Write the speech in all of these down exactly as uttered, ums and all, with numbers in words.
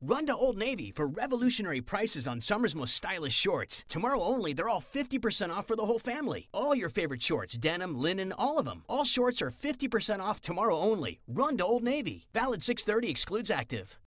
Run to Old Navy for revolutionary prices on summer's most stylish shorts. Tomorrow only, they're all fifty percent off for the whole family. All your favorite shorts, denim, linen, all of them. All shorts are fifty percent off tomorrow only. Run to Old Navy. Valid six thirty, excludes active.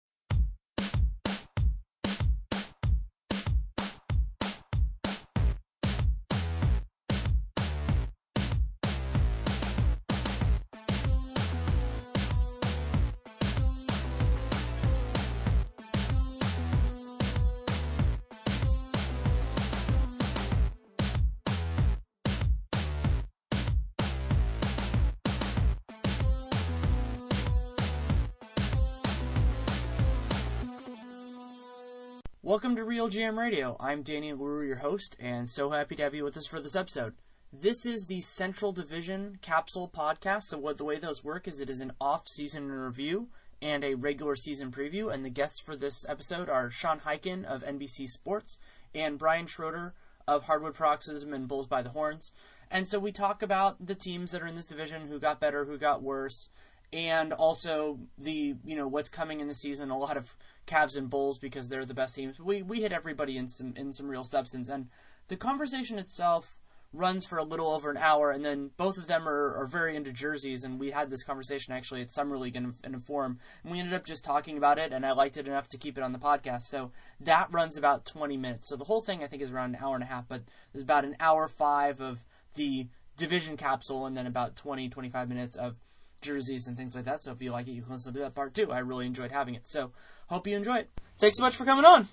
Welcome to Real G M Radio. I'm Danny LaRue, your host, and so happy to have you with us for this episode. This is the Central Division Capsule Podcast, so what the way those work is it is an off-season review and a regular season preview, and the guests for this episode are Sean Highkin of N B C Sports and Brian Schroeder of Hardwood Paroxysm and Bulls by the Horns. And so we talk about the teams that are in this division, who got better, who got worse, and also the, you know, what's coming in the season, a lot of Cavs and Bulls because they're the best teams. We we hit everybody in some in some real substance, and the conversation itself runs for a little over an hour, and then both of them are, are very into jerseys, and we had this conversation actually at Summer League in, in a forum, and we ended up just talking about it, and I liked it enough to keep it on the podcast, so that runs about twenty minutes. So the whole thing I think is around an hour and a half, but there's about an hour five of the division capsule, and then about twenty, twenty-five minutes of jerseys and things like that. So if you like it, you can listen to that part too. I really enjoyed having it, so hope you enjoy it. Thanks so much for coming on.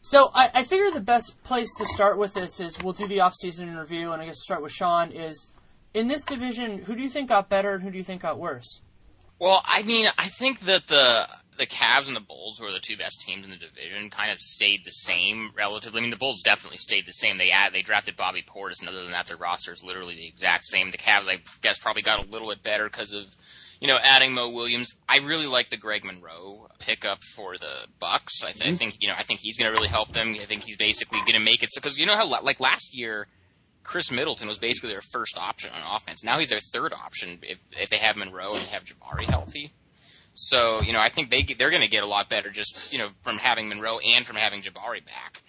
So I, I figure the best place to start with this is we'll do the off-season interview, and I guess we'll start with Sean. Is in this division, who do you think got better and who do you think got worse? Well, I mean, I think that the the Cavs and the Bulls were the two best teams in the division. Kind of stayed the same relatively. I mean, the Bulls definitely stayed the same. They they drafted Bobby Portis, and other than that, their roster is literally the exact same. The Cavs, I guess, probably got a little bit better because of, you know, adding Mo Williams. I really like the Greg Monroe pickup for the Bucks. I, th- mm-hmm. I think you know I think he's going to really help them. I think he's basically going to make it so because you know how like last year, Khris Middleton was basically their first option on offense. Now he's their third option if if they have Monroe and they have Jabari healthy. So, you know, I think they, they're going to get a lot better just, you know, from having Monroe and from having Jabari back.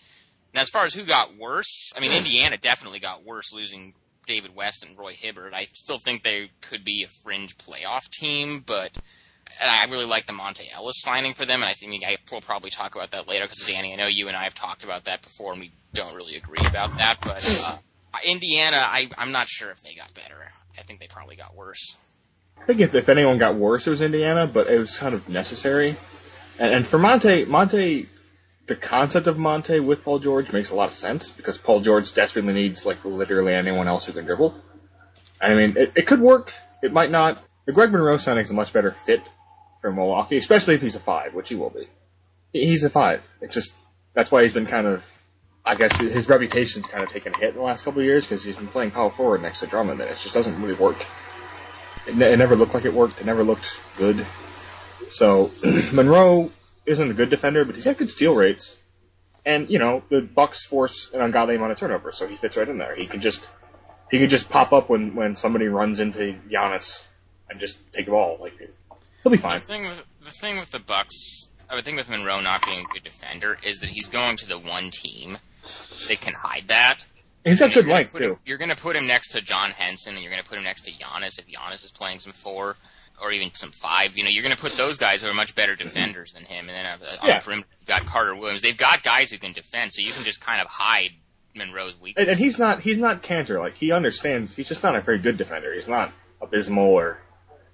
Now, as far as who got worse, I mean, Indiana definitely got worse losing David West and Roy Hibbert. I still think they could be a fringe playoff team, but I really like the Monte Ellis signing for them, and I think I will probably talk about that later because, Danny, I know you and I have talked about that before, and we don't really agree about that, but uh, Indiana, I, I'm not sure if they got better. I think they probably got worse. I think if, if anyone got worse, it was Indiana, but it was kind of necessary. And, and for Monte, Monte, the concept of Monte with Paul George makes a lot of sense because Paul George desperately needs, like, literally anyone else who can dribble. I mean, it, it could work. It might not. The Greg Monroe signing is a much better fit for Milwaukee, especially if he's a five, which he will be. He's a five. It's just, that's why he's been kind of, I guess his reputation's kind of taken a hit in the last couple of years because he's been playing power forward next to Drummond, and it just doesn't really work. It, ne- it never looked like it worked. It never looked good. So Monroe isn't a good defender, but he's got good steal rates. And, you know, the Bucks force an ungodly amount of turnovers, so he fits right in there. He can just he can just pop up when, when somebody runs into Giannis and just take the ball. Like, he'll be fine. The thing with, the thing with the Bucks, the thing with Monroe not being a good defender is that he's going to the one team that can hide that. He's got good length, too. Him, you're going to put him next to John Henson, and you're going to put him next to Giannis if Giannis is playing some four or even some five. You know, you're going to put those guys who are much better defenders than him. And then uh, yeah. on the perimeter, you've got Carter Williams. They've got guys who can defend, so you can just kind of hide Monroe's weakness. And, and he's not he's not Cantor. Like, he understands. He's just not a very good defender. He's not abysmal, or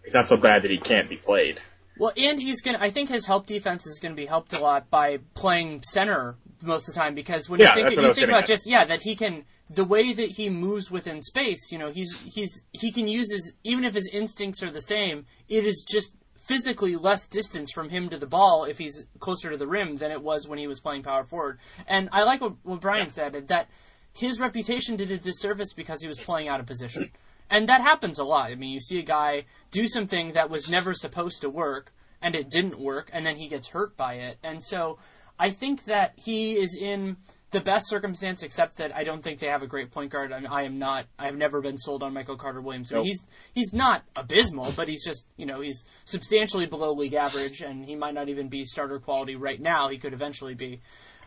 he's not so bad that he can't be played. Well, and he's going to, I think his help defense is going to be helped a lot by playing center most of the time, because when yeah, you think, you think about at. just, yeah, that he can, the way that he moves within space, you know, he's, he's, he can use his, even if his instincts are the same, it is just physically less distance from him to the ball if he's closer to the rim than it was when he was playing power forward. And I like what, what Brian yeah. said, that his reputation did a disservice because he was playing out of position. And that happens a lot. I mean, you see a guy do something that was never supposed to work, and it didn't work, and then he gets hurt by it. And so I think that he is in the best circumstance, except that I don't think they have a great point guard. I, mean, I am not. I have never been sold on Michael Carter-Williams. I mean, nope. He's he's not abysmal, but he's just, you know, he's substantially below league average, and he might not even be starter quality right now. He could eventually be.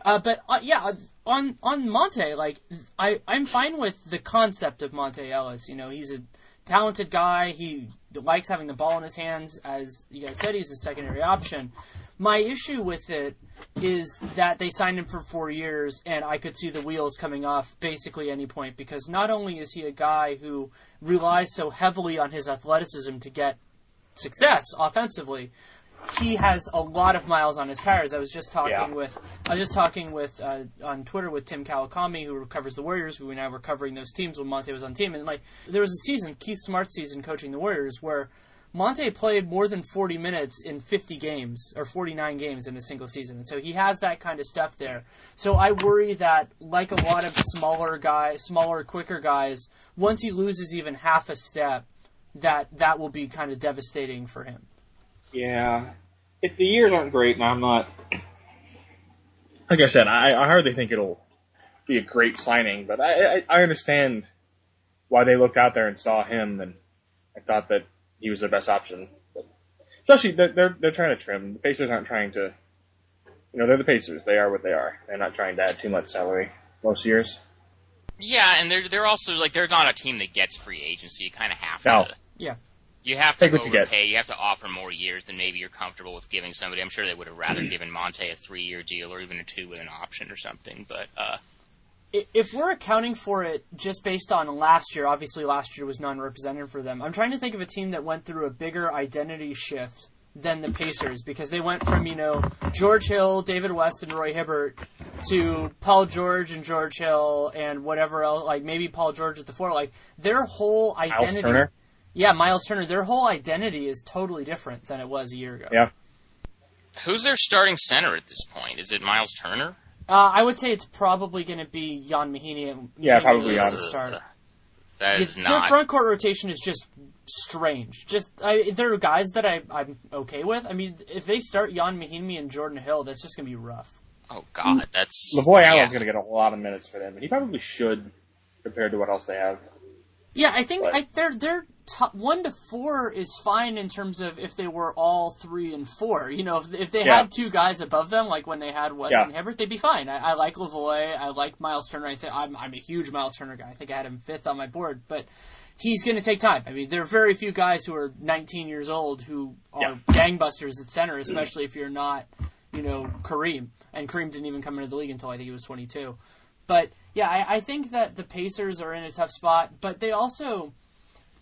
Uh, but uh, yeah, on on Monte, like I I'm fine with the concept of Monte Ellis. You know, he's a talented guy. He likes having the ball in his hands. As you guys said, he's a secondary option. My issue with it is that they signed him for four years, and I could see the wheels coming off basically any point, because not only is he a guy who relies so heavily on his athleticism to get success offensively, he has a lot of miles on his tires. I was just talking yeah. with I was just talking with uh, on Twitter with Tim Kawakami, who covers the Warriors. We and I were covering those teams when Monte was on team, and like there was a season, Keith Smart's season coaching the Warriors, where Monte played more than forty minutes in fifty games or forty-nine games in a single season, and so he has that kind of stuff there. So I worry that, like a lot of smaller guys, smaller, quicker guys, once he loses even half a step, that that will be kind of devastating for him. Yeah, if the years aren't great, and I'm not. Like I said, I, I hardly think it'll be a great signing, but I, I I understand why they looked out there and saw him, and I thought that he was their best option. But especially they're, they're they're trying to trim. The Pacers aren't trying to, you know, they're the Pacers. They are what they are. They're not trying to add too much salary most years. Yeah, and they're they're also like they're not a team that gets free agency. You kind of have no. to. Yeah. You have to overpay. You, you have to offer more years than maybe you're comfortable with giving somebody. I'm sure they would have rather given Monte a three-year deal or even a two with an option or something. But uh, if we're accounting for it just based on last year, obviously last year was non-representative for them. I'm trying to think of a team that went through a bigger identity shift than the Pacers, because they went from, you know, George Hill, David West, and Roy Hibbert to Paul George and George Hill and whatever else, like maybe Paul George at the four. Like their whole identity. Myles Turner. Yeah, Myles Turner, their whole identity is totally different than it was a year ago. Yeah. Who's their starting center at this point? Is it Myles Turner? Uh, I would say it's probably going to be Iman Mahinmi. Yeah, probably Iman. That is yeah, not... Their front court rotation is just strange. Just I, there are guys that I, I'm okay with. I mean, if they start Iman Mahinmi and Jordan Hill, that's just going to be rough. Oh, God, that's... LaVoy yeah. Allen's going to get a lot of minutes for them, and he probably should compared to what else they have. Yeah, I think I, they're they're top, one to four is fine in terms of if they were all three and four. You know, if, if they yeah. had two guys above them, like when they had West yeah. and Hibbert, they'd be fine. I, I like LaVoy. I like Myles Turner. I th- I'm I'm a huge Myles Turner guy. I think I had him fifth on my board, but he's going to take time. I mean, there are very few guys who are nineteen years old who are yeah. gangbusters at center, especially if you're not, you know, Kareem. And Kareem didn't even come into the league until I think he was twenty-two. But yeah, I, I think that the Pacers are in a tough spot, but they also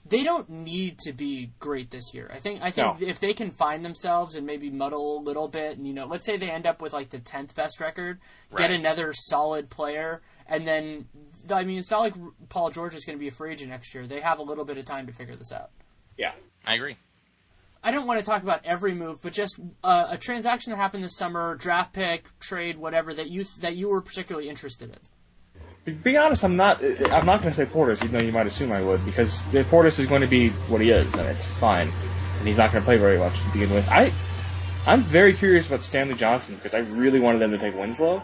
they don't need to be great this year. I think I think no. if they can find themselves and maybe muddle a little bit, and you know, let's say they end up with like the tenth best record, right. get another solid player, and then I mean, it's not like Paul George is going to be a free agent next year. They have a little bit of time to figure this out. Yeah, I agree. I don't want to talk about every move, but just uh, a transaction that happened this summer, draft pick, trade, whatever that you that you were particularly interested in. To be honest, I'm not. I'm not going to say Portis, even though you might assume I would, because Portis is going to be what he is, and it's fine, and he's not going to play very much to begin with. I, I'm very curious about Stanley Johnson because I really wanted them to take Winslow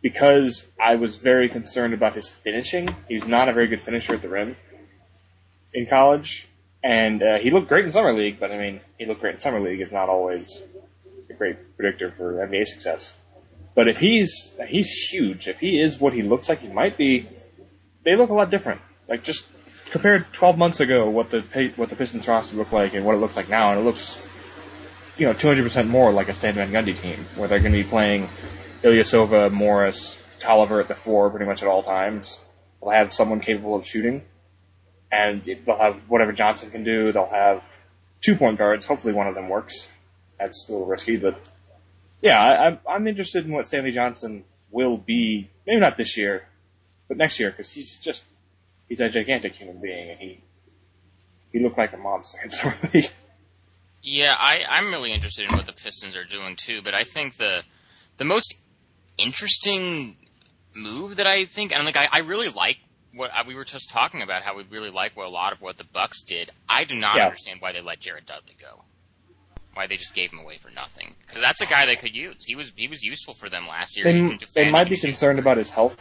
because I was very concerned about his finishing. He's not a very good finisher at the rim in college. And uh, he looked great in Summer League, but, I mean, he looked great in Summer League is not always a great predictor for N B A success. But if he's he's huge, if he is what he looks like, he might be – they look a lot different. Like, just compare twelve months ago what the what the Pistons roster looked like and what it looks like now, and it looks, you know, two hundred percent more like a Stan Van Gundy team, where they're going to be playing Ilyasova, Morris, Tolliver at the four pretty much at all times. They'll have someone capable of shooting. And they'll have whatever Johnson can do. They'll have two point guards. Hopefully one of them works. That's a little risky, but yeah, I, I'm interested in what Stanley Johnson will be. Maybe not this year, but next year, because he's just, he's a gigantic human being, and he, he looked like a monster in Summer League. Yeah, I, I'm really interested in what the Pistons are doing too, but I think the, the most interesting move that I think, and like, I, I really like what we were just talking about, how we really like what a lot of what the Bucks did. I do not yeah. understand why they let Jared Dudley go. why they just gave him away for nothing. Because that's a guy they could use. He was he was useful for them last year. They, they might be concerned about his health.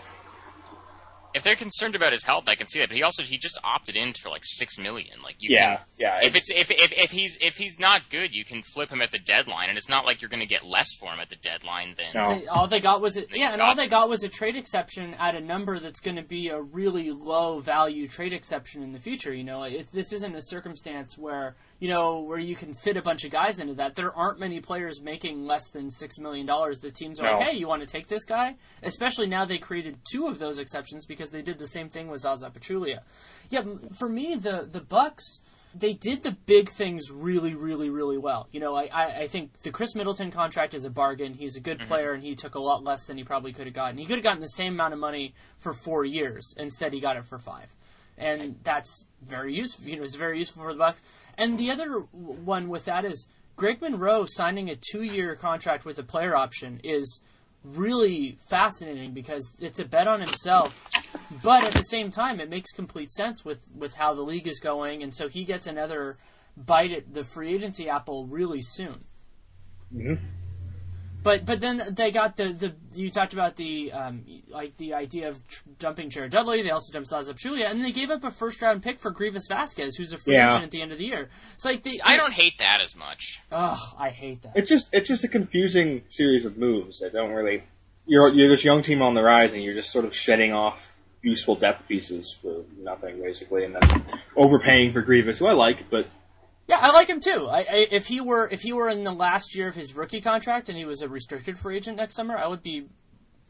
If they're concerned about his health, I can see that. But he also he just opted in for like six million. Like you yeah, can, yeah. If it's if, if if he's if he's not good, you can flip him at the deadline, and it's not like you're going to get less for him at the deadline. Then no. they, all they got was a, yeah, and all they got was a trade exception at a number that's going to be a really low value trade exception in the future. You know, if this isn't a circumstance where you know where you can fit a bunch of guys into that. There aren't many players making less than six million dollars. The teams are no. like, hey, you want to take this guy? Especially now they created two of those exceptions because. Because they did the same thing with Zaza Pachulia. Yeah, for me, the, the Bucks, they did the big things really, really, really well. You know, I, I, I think the Khris Middleton contract is a bargain. He's a good mm-hmm. player, and he took a lot less than he probably could have gotten. He could have gotten the same amount of money for four years. Instead, he got it for five. And that's very useful. You know, it's very useful for the Bucks. And the other one with that is Greg Monroe signing a two-year contract with a player option is really fascinating because it's a bet on himself. But at the same time, it makes complete sense with, with how the league is going, and so he gets another bite at the free agency apple really soon. Mm-hmm. But but then they got the, the you talked about the um, like the idea of tr- jumping Jared Dudley. They also jumped Zaza Pachulia, and they gave up a first round pick for Grievous Vasquez, who's a free yeah. agent at the end of the year. It's like they, I don't hate that as much. Oh, I hate that. It's just it's just a confusing series of moves that don't really. You're you're this young team on the rise, and you're just sort of shedding off useful depth pieces for nothing, basically, and then overpaying for Grievous, who I like, but. Yeah, I like him too. I, I, if he were if he were in the last year of his rookie contract and he was a restricted free agent next summer, I would be,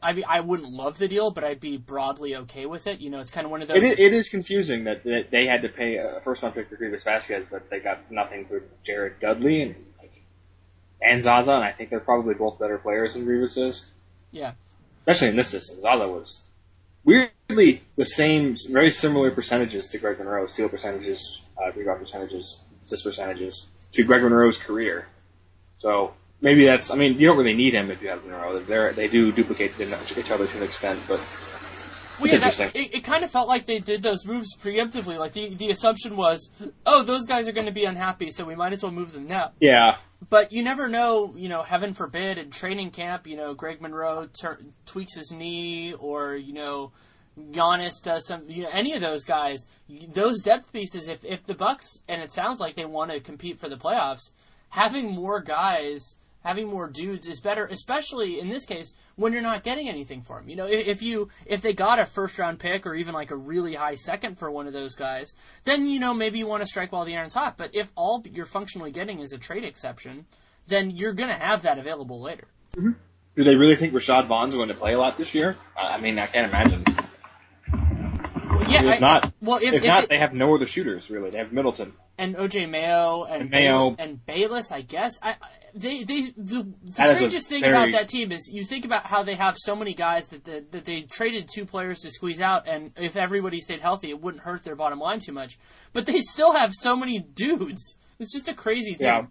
I be, I wouldn't love the deal, but I'd be broadly okay with it. You know, it's kind of one of those. It is, it is confusing that, that they had to pay a first round pick for Grievous Vasquez, but they got nothing for Jared Dudley and and Zaza, and I think they're probably both better players than Grievous is. Yeah, especially in this system, Zaza was weirdly the same, very similar percentages to Greg Monroe, steal percentages, uh, rebound percentages. Assist percentages to Greg Monroe's career, so maybe that's. I mean, you don't really need him if you have Monroe. They they do duplicate each other to an extent, but well, yeah, that, it, it kind of felt like they did those moves preemptively. Like the the assumption was, oh, those guys are going to be unhappy, so we might as well move them now. Yeah, but you never know. You know, heaven forbid, in training camp, you know, Greg Monroe ter- tweaks his knee, or you know. Giannis does some, you know, any of those guys, those depth pieces, if, if the Bucks, and it sounds like they want to compete for the playoffs, having more guys, having more dudes is better, especially in this case when you're not getting anything for them. You know, if you if they got a first round pick or even like a really high second for one of those guys, then you know maybe you want to strike while the iron's hot. But if all you're functionally getting is a trade exception, then you're going to have that available later. Mm-hmm. Do they really think Rashad Vaughn's going to play a lot this year? I mean, I can't imagine. Well, yeah, if not, I, well, if, if, if not it, they have no other shooters, really. They have Middleton. And O J. Mayo and, and, Mayo. Bay- and Bayless, I guess. I, they, they, the the strangest thing very... about that team is you think about how they have so many guys that, the, that they traded two players to squeeze out, and if everybody stayed healthy, it wouldn't hurt their bottom line too much. But they still have so many dudes. It's just a crazy team. Yeah.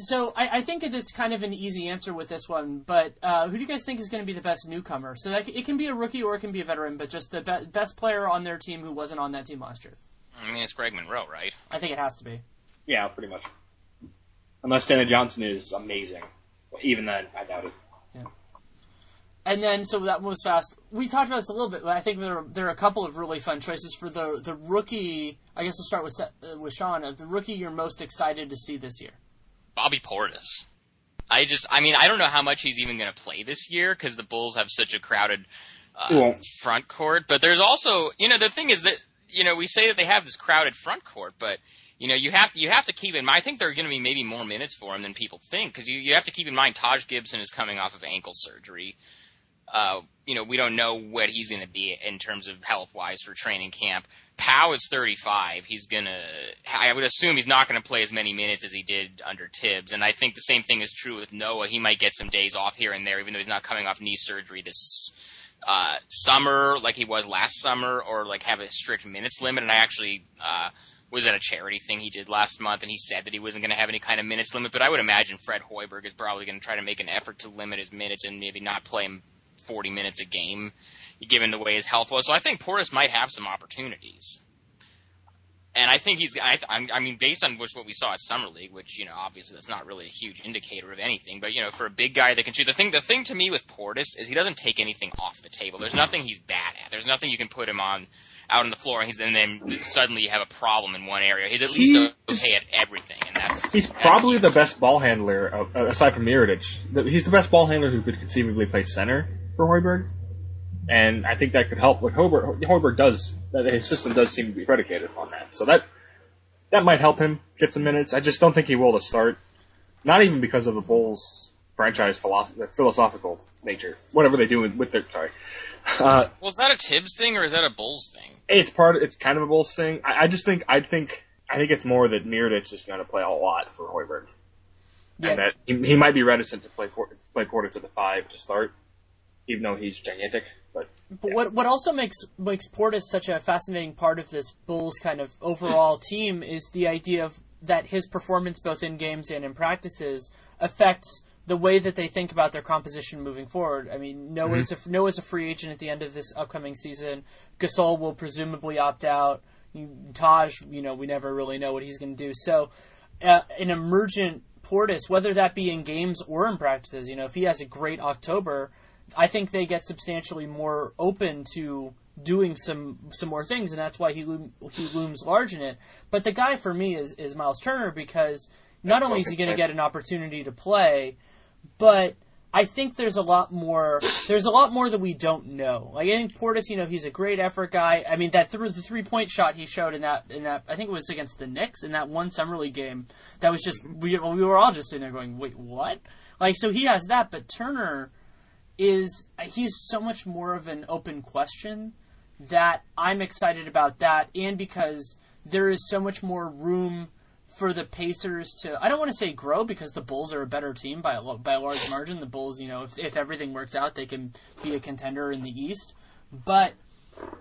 So I, I think it's kind of an easy answer with this one, but uh, who do you guys think is going to be the best newcomer? So that, it can be a rookie or it can be a veteran, but just the be- best player on their team who wasn't on that team last year. I mean, it's Greg Monroe, right? I think it has to be. Yeah, pretty much. Unless Stanley Johnson is amazing. Well, even then, I doubt it. Yeah. And then, so that was fast. We talked about this a little bit, but I think there are, there are a couple of really fun choices for the the rookie. I guess we'll start with uh, with Sean. Uh, the rookie you're most excited to see this year. Bobby Portis. I just, I mean, I don't know how much he's even going to play this year because the Bulls have such a crowded uh, yeah. front court. But there's also, you know, the thing is that, you know, we say that they have this crowded front court, but, you know, you have you have to keep in mind, I think there are going to be maybe more minutes for him than people think because you, you have to keep in mind Taj Gibson is coming off of ankle surgery. Uh, you know, we don't know what he's going to be in terms of health-wise for training camp. Powell is thirty-five. He's going to – I would assume he's not going to play as many minutes as he did under Tibbs. And I think the same thing is true with Noah. He might get some days off here and there, even though he's not coming off knee surgery this uh, summer like he was last summer or, like, have a strict minutes limit. And I actually uh, was at a charity thing he did last month, and he said that he wasn't going to have any kind of minutes limit. But I would imagine Fred Hoiberg is probably going to try to make an effort to limit his minutes and maybe not play him – forty minutes a game, given the way his health was. So I think Portis might have some opportunities. And I think he's, I, I mean, based on which what we saw at Summer League, which, you know, obviously that's not really a huge indicator of anything, but, you know, for a big guy that can shoot, the thing, the thing to me with Portis is he doesn't take anything off the table. There's nothing he's bad at. There's nothing you can put him on out on the floor, and he's, and then suddenly you have a problem in one area. He's at least he's, okay at everything, and that's... He's that's probably huge. The best ball handler, aside from Mirotic. He's the best ball handler who could conceivably play center for Hoiberg. And I think that could help. Like Hoiberg, Hoiberg does, his system does seem to be predicated on that. So that that might help him get some minutes. I just don't think he will to start. Not even because of the Bulls' franchise philosophy, philosophical nature, whatever they do with their. Sorry. Uh, well, is that a Tibbs thing or is that a Bulls thing? It's part. Of, it's kind of a Bulls thing. I, I just think. I think. I think it's more that Mirotic is going to play a lot for Hoiberg, yeah. And that he, he might be reticent to play play Portis at the five to start, even though he's gigantic. But, yeah. But what what also makes makes Portis such a fascinating part of this Bulls kind of overall team is the idea of that his performance both in games and in practices affects the way that they think about their composition moving forward. I mean, Noah's mm-hmm. a, Noah's a free agent at the end of this upcoming season. Gasol will presumably opt out. Taj, you know, we never really know what he's going to do. So uh, an emergent Portis, whether that be in games or in practices, you know, if he has a great October, I think they get substantially more open to doing some some more things, and that's why he loom, he looms large in it. But the guy for me is, is Myles Turner, because not only is he going to get an opportunity to play, but I think there's a lot more there's a lot more that we don't know. Like I think Portis, you know, he's a great effort guy. I mean, that through the three point shot he showed in that in that I think it was against the Knicks in that one Summer League game, that was just we, we were all just sitting there going, wait, what? Like, so he has that, but Turner is he's so much more of an open question that I'm excited about that, and because there is so much more room for the Pacers to, I don't want to say grow, because the Bulls are a better team by a, by a large margin. The Bulls, you know, if, if everything works out, they can be a contender in the East. But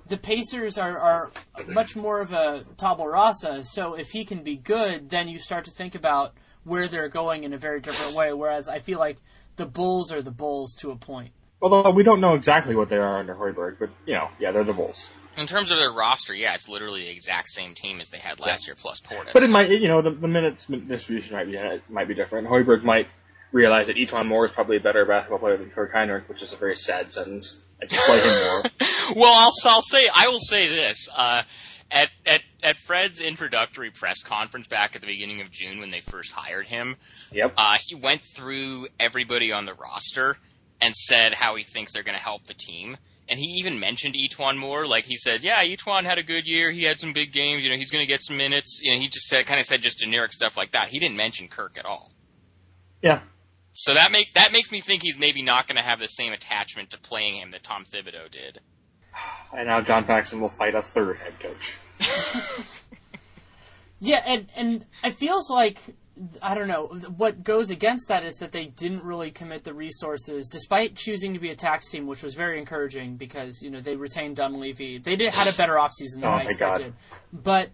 the Pacers are, are much more of a tabula rasa, so if he can be good, then you start to think about where they're going in a very different way, whereas I feel like the Bulls are the Bulls to a point. Although we don't know exactly what they are under Hoiberg, but, you know, yeah, they're the Bulls. In terms of their roster, yeah, it's literally the exact same team as they had last yeah. year, plus Portis. But it might, you know, the, the minutes distribution might be it might be different. Hoiberg might realize that Etuan Moore is probably a better basketball player than Kirk Heinrich, which is a very sad sentence. I just play him more. Well, I'll, I'll say, I will say this. Uh, at, at, at Fred's introductory press conference back at the beginning of June when they first hired him, yep. uh, he went through everybody on the roster and said how he thinks they're going to help the team. And he even mentioned Etuan Moore. Like, he said, yeah, Etuan had a good year. He had some big games. You know, he's going to get some minutes. You know, he just said, kind of said just generic stuff like that. He didn't mention Kirk at all. Yeah. So that make that makes me think he's maybe not going to have the same attachment to playing him that Tom Thibodeau did. And now John Paxson will fight a third head coach. Yeah, and, and it feels like, I don't know, what goes against that is that they didn't really commit the resources, despite choosing to be a tax team, which was very encouraging because, you know, they retained Dunleavy. They did had a better offseason than oh I expected. God. But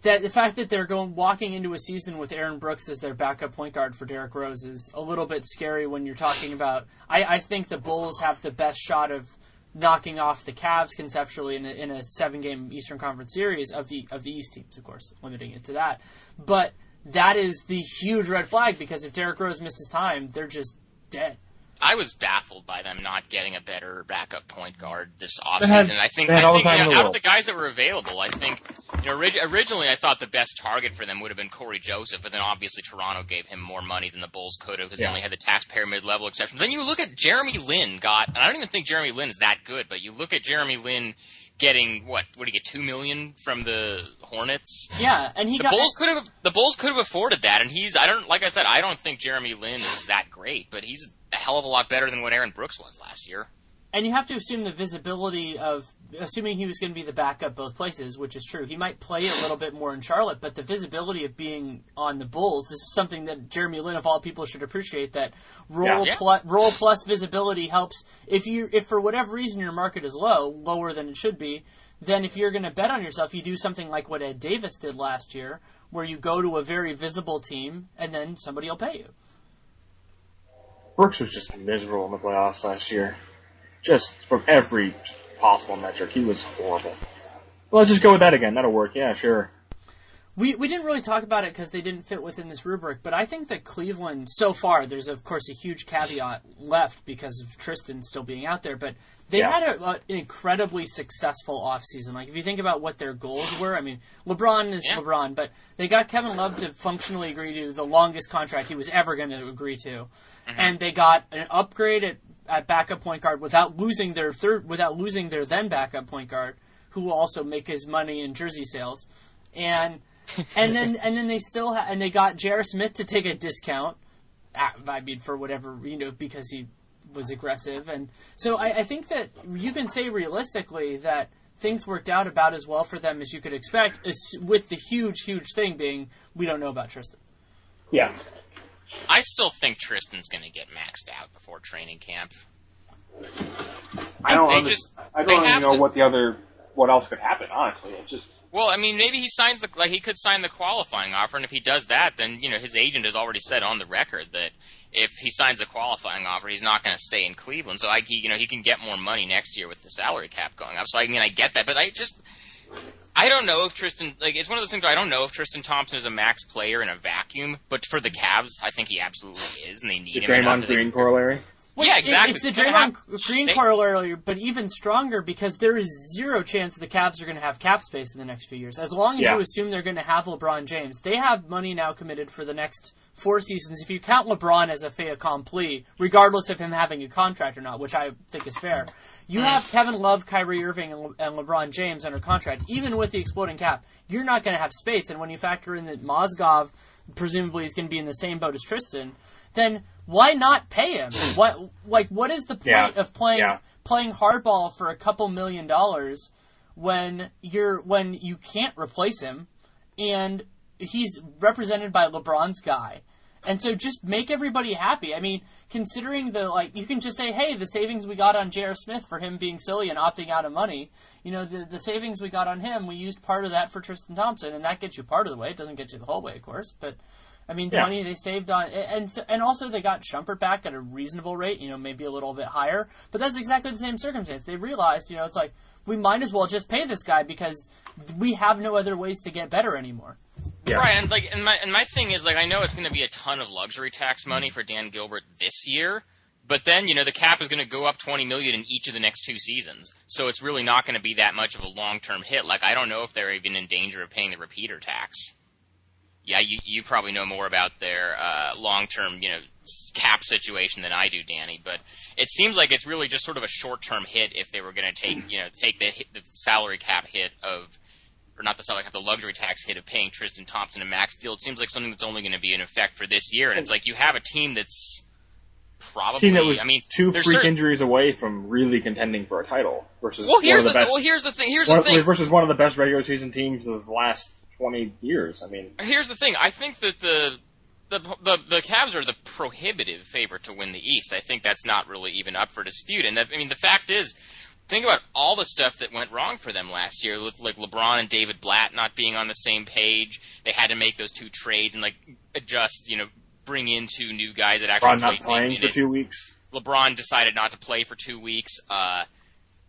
that the fact that they're going walking into a season with Aaron Brooks as their backup point guard for Derrick Rose is a little bit scary when you're talking about I, I think the Bulls have the best shot of knocking off the Cavs conceptually in a, in a seven-game Eastern Conference series of the of the East teams, of course, limiting it to that. But that is the huge red flag, because if Derrick Rose misses time, they're just dead. I was baffled by them not getting a better backup point guard this offseason. I think, I think you know, out of the guys that were available, I think you know, orig- originally I thought the best target for them would have been Corey Joseph, but then obviously Toronto gave him more money than the Bulls could have because yeah. they only had the taxpayer mid-level exception. Then you look at Jeremy Lin got, and I don't even think Jeremy Lin is that good, but you look at Jeremy Lin getting what? What did he get? Two million from the Hornets. Yeah, and he the got, Bulls could have the Bulls could have afforded that, and he's I don't like I said I don't think Jeremy Lin is that great, but he's a hell of a lot better than what Aaron Brooks was last year. And you have to assume the visibility of assuming he was going to be the backup both places, which is true. He might play a little bit more in Charlotte, but the visibility of being on the Bulls, this is something that Jeremy Lin of all people should appreciate. That role yeah, yeah. plus role plus visibility helps. If you if for whatever reason your market is low, lower than it should be, then if you're going to bet on yourself, you do something like what Ed Davis did last year, where you go to a very visible team and then somebody will pay you. Brooks was just miserable in the playoffs last year. Just from every possible metric, he was horrible. Well, let's just go with that again. That'll work. Yeah, sure. We we didn't really talk about it because they didn't fit within this rubric, but I think that Cleveland, so far, there's, of course, a huge caveat left because of Tristan still being out there, but they yeah. had a, a, an incredibly successful offseason. Like, if you think about what their goals were, I mean, LeBron is yeah. LeBron, but they got Kevin Love to functionally agree to the longest contract he was ever going to agree to, mm-hmm. and they got an upgrade at, at backup point guard without losing their third, without losing their then-backup point guard, who will also make his money in jersey sales, and... and then, and then they still ha- and they got J R. Smith to take a discount. I mean, for whatever, you know, because he was aggressive, and so I, I think that you can say realistically that things worked out about as well for them as you could expect, as, with the huge, huge thing being we don't know about Tristan. Yeah, I still think Tristan's going to get maxed out before training camp. I don't. They under- just, I don't even know to- what the other what else could happen. Honestly, it just. Well, I mean, maybe he signs the like he could sign the qualifying offer, and if he does that, then you know his agent has already said on the record that if he signs the qualifying offer, he's not going to stay in Cleveland. So I, you know, he can get more money next year with the salary cap going up. So I mean, I get that, but I just I don't know if Tristan like it's one of those things where I don't know if Tristan Thompson is a max player in a vacuum, but for the Cavs, I think he absolutely is, and they need the him. Draymond Green they, corollary. Well, yeah, exactly. It's the Draymond Green corollary, but even stronger because there is zero chance the Cavs are going to have cap space in the next few years. As long as yeah. you assume they're going to have LeBron James, they have money now committed for the next four seasons. If you count LeBron as a fait accompli, regardless of him having a contract or not, which I think is fair, you have Kevin Love, Kyrie Irving, and, Le- and LeBron James under contract. Even with the exploding cap, you're not going to have space. And when you factor in that Mozgov presumably is going to be in the same boat as Tristan, then why not pay him? What like what is the point yeah. of playing yeah. playing hardball for a couple million dollars when you're when you can't replace him and he's represented by LeBron's guy? And so just make everybody happy. I mean, considering the like you can just say, "Hey, the savings we got on J R. Smith for him being silly and opting out of money, you know, the the savings we got on him, we used part of that for Tristan Thompson," and that gets you part of the way. It doesn't get you the whole way, of course, but I mean, the yeah. money they saved on, and and also they got Shumpert back at a reasonable rate, you know, maybe a little bit higher, but that's exactly the same circumstance. They realized, you know, it's like, we might as well just pay this guy because we have no other ways to get better anymore. Yeah. Right, and like, and my, and my thing is, like, I know it's going to be a ton of luxury tax money for Dan Gilbert this year, but then, you know, the cap is going to go up twenty million dollars in each of the next two seasons, so it's really not going to be that much of a long-term hit. Like, I don't know if they're even in danger of paying the repeater tax. Yeah, you, you probably know more about their uh, long-term, you know, cap situation than I do, Danny. But it seems like it's really just sort of a short-term hit if they were going to take, you know, take the, hit, the salary cap hit of, or not the salary cap, the luxury tax hit of paying Tristan Thompson and max deal. It seems like something that's only going to be in effect for this year. And it's like you have a team that's probably, team that was I mean, two freak certain... injuries away from really contending for a title versus well, here's one of the, the best. Well, here's the thing. Here's one, the thing versus one of the best regular season teams of the last twenty years. I mean, here's the thing. I think that the the the the Cavs are the prohibitive favorite to win the East. I think that's not really even up for dispute. And that, I mean, the fact is, think about all the stuff that went wrong for them last year, with like LeBron and David Blatt not being on the same page. They had to make those two trades and like adjust, you know, bring in two new guys that actually LeBron played not playing for two weeks. LeBron decided not to play for two weeks. Uh,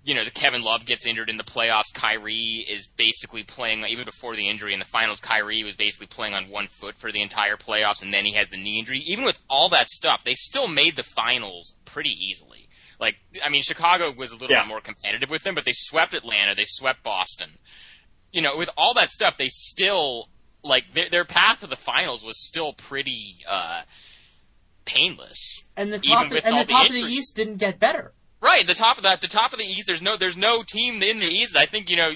You know, the Kevin Love gets injured in the playoffs. Kyrie is basically playing, even before the injury in the finals, Kyrie was basically playing on one foot for the entire playoffs, and then he has the knee injury. Even with all that stuff, they still made the finals pretty easily. Like, I mean, Chicago was a little yeah. bit more competitive with them, but they swept Atlanta, they swept Boston. You know, with all that stuff, they still, like, their, their path to the finals was still pretty uh, painless. And the top, even with and all the top the of the East didn't get better. Right, the top of that, the top of the East. There's no, there's no team in the East. I think you know.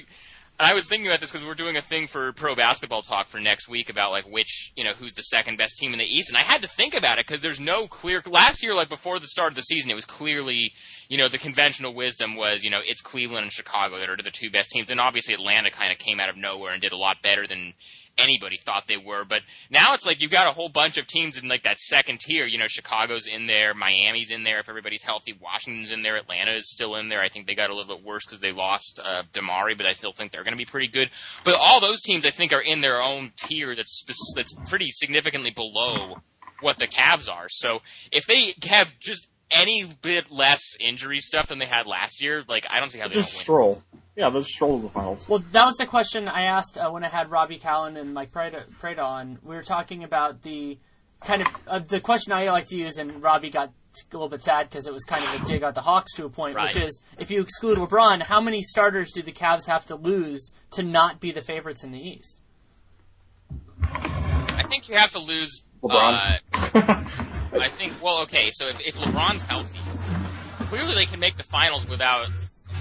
I was thinking about this because we're doing a thing for Pro Basketball Talk for next week about like which, you know, who's the second best team in the East, and I had to think about it because there's no clear. Last year, like before the start of the season, it was clearly, you know, the conventional wisdom was, you know, it's Cleveland and Chicago that are the two best teams, and obviously Atlanta kind of came out of nowhere and did a lot better than anybody thought they were. But now it's like you've got a whole bunch of teams in like that second tier. You know, Chicago's in there, Miami's in there if everybody's healthy, Washington's in there, Atlanta is still in there. I think they got a little bit worse because they lost uh, Damari, but I still think they're going to be pretty good. But all those teams I think are in their own tier that's spe- that's pretty significantly below what the Cavs are. So if they have just any bit less injury stuff than they had last year, like I don't see how they just don't win. Stroll. Yeah, they'll stroll to the finals. Well, that was the question I asked uh, when I had Robbie Callen and Mike Prada on. We were talking about the kind of uh, the question I like to use, and Robbie got a little bit sad because it was kind of a dig at the Hawks to a point, right. Which is, if you exclude LeBron, how many starters do the Cavs have to lose to not be the favorites in the East? I think you have to lose LeBron. Uh, I think, well, okay, so if, if LeBron's healthy, clearly they can make the finals without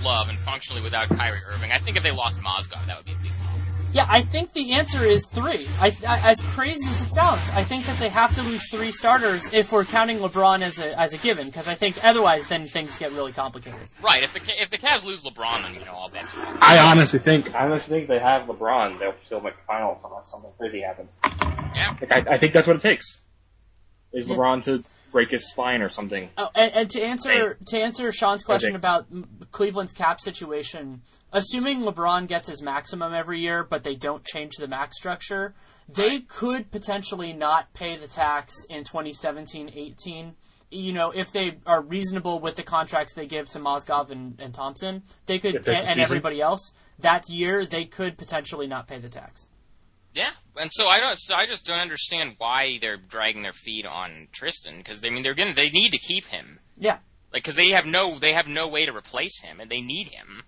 Love and functionally without Kyrie Irving. I think if they lost Mozgov, that would be a big problem. Yeah, I think the answer is three. I, I, as crazy as it sounds, I think that they have to lose three starters if we're counting LeBron as a as a given, because I think otherwise then things get really complicated. Right. If the if the Cavs lose LeBron, then you know all bets are off. I honestly think I honestly think they have LeBron. They'll still make the finals unless something crazy happens. Yeah. Like, I, I think that's what it takes. Is yeah. LeBron to break his spine or something. Oh, and, and to answer to answer Sean's question about Cleveland's cap situation, assuming LeBron gets his maximum every year, but they don't change the max structure, they right. could potentially not pay the tax in twenty seventeen eighteen. You know, if they are reasonable with the contracts they give to Mozgov and, and Thompson, they could and, and everybody else that year, they could potentially not pay the tax. Yeah, and so I don't. So I just don't understand why they're dragging their feet on Tristan, because they I mean they're gonna they need to keep him. Yeah, like because they have no they have no way to replace him, and they need him.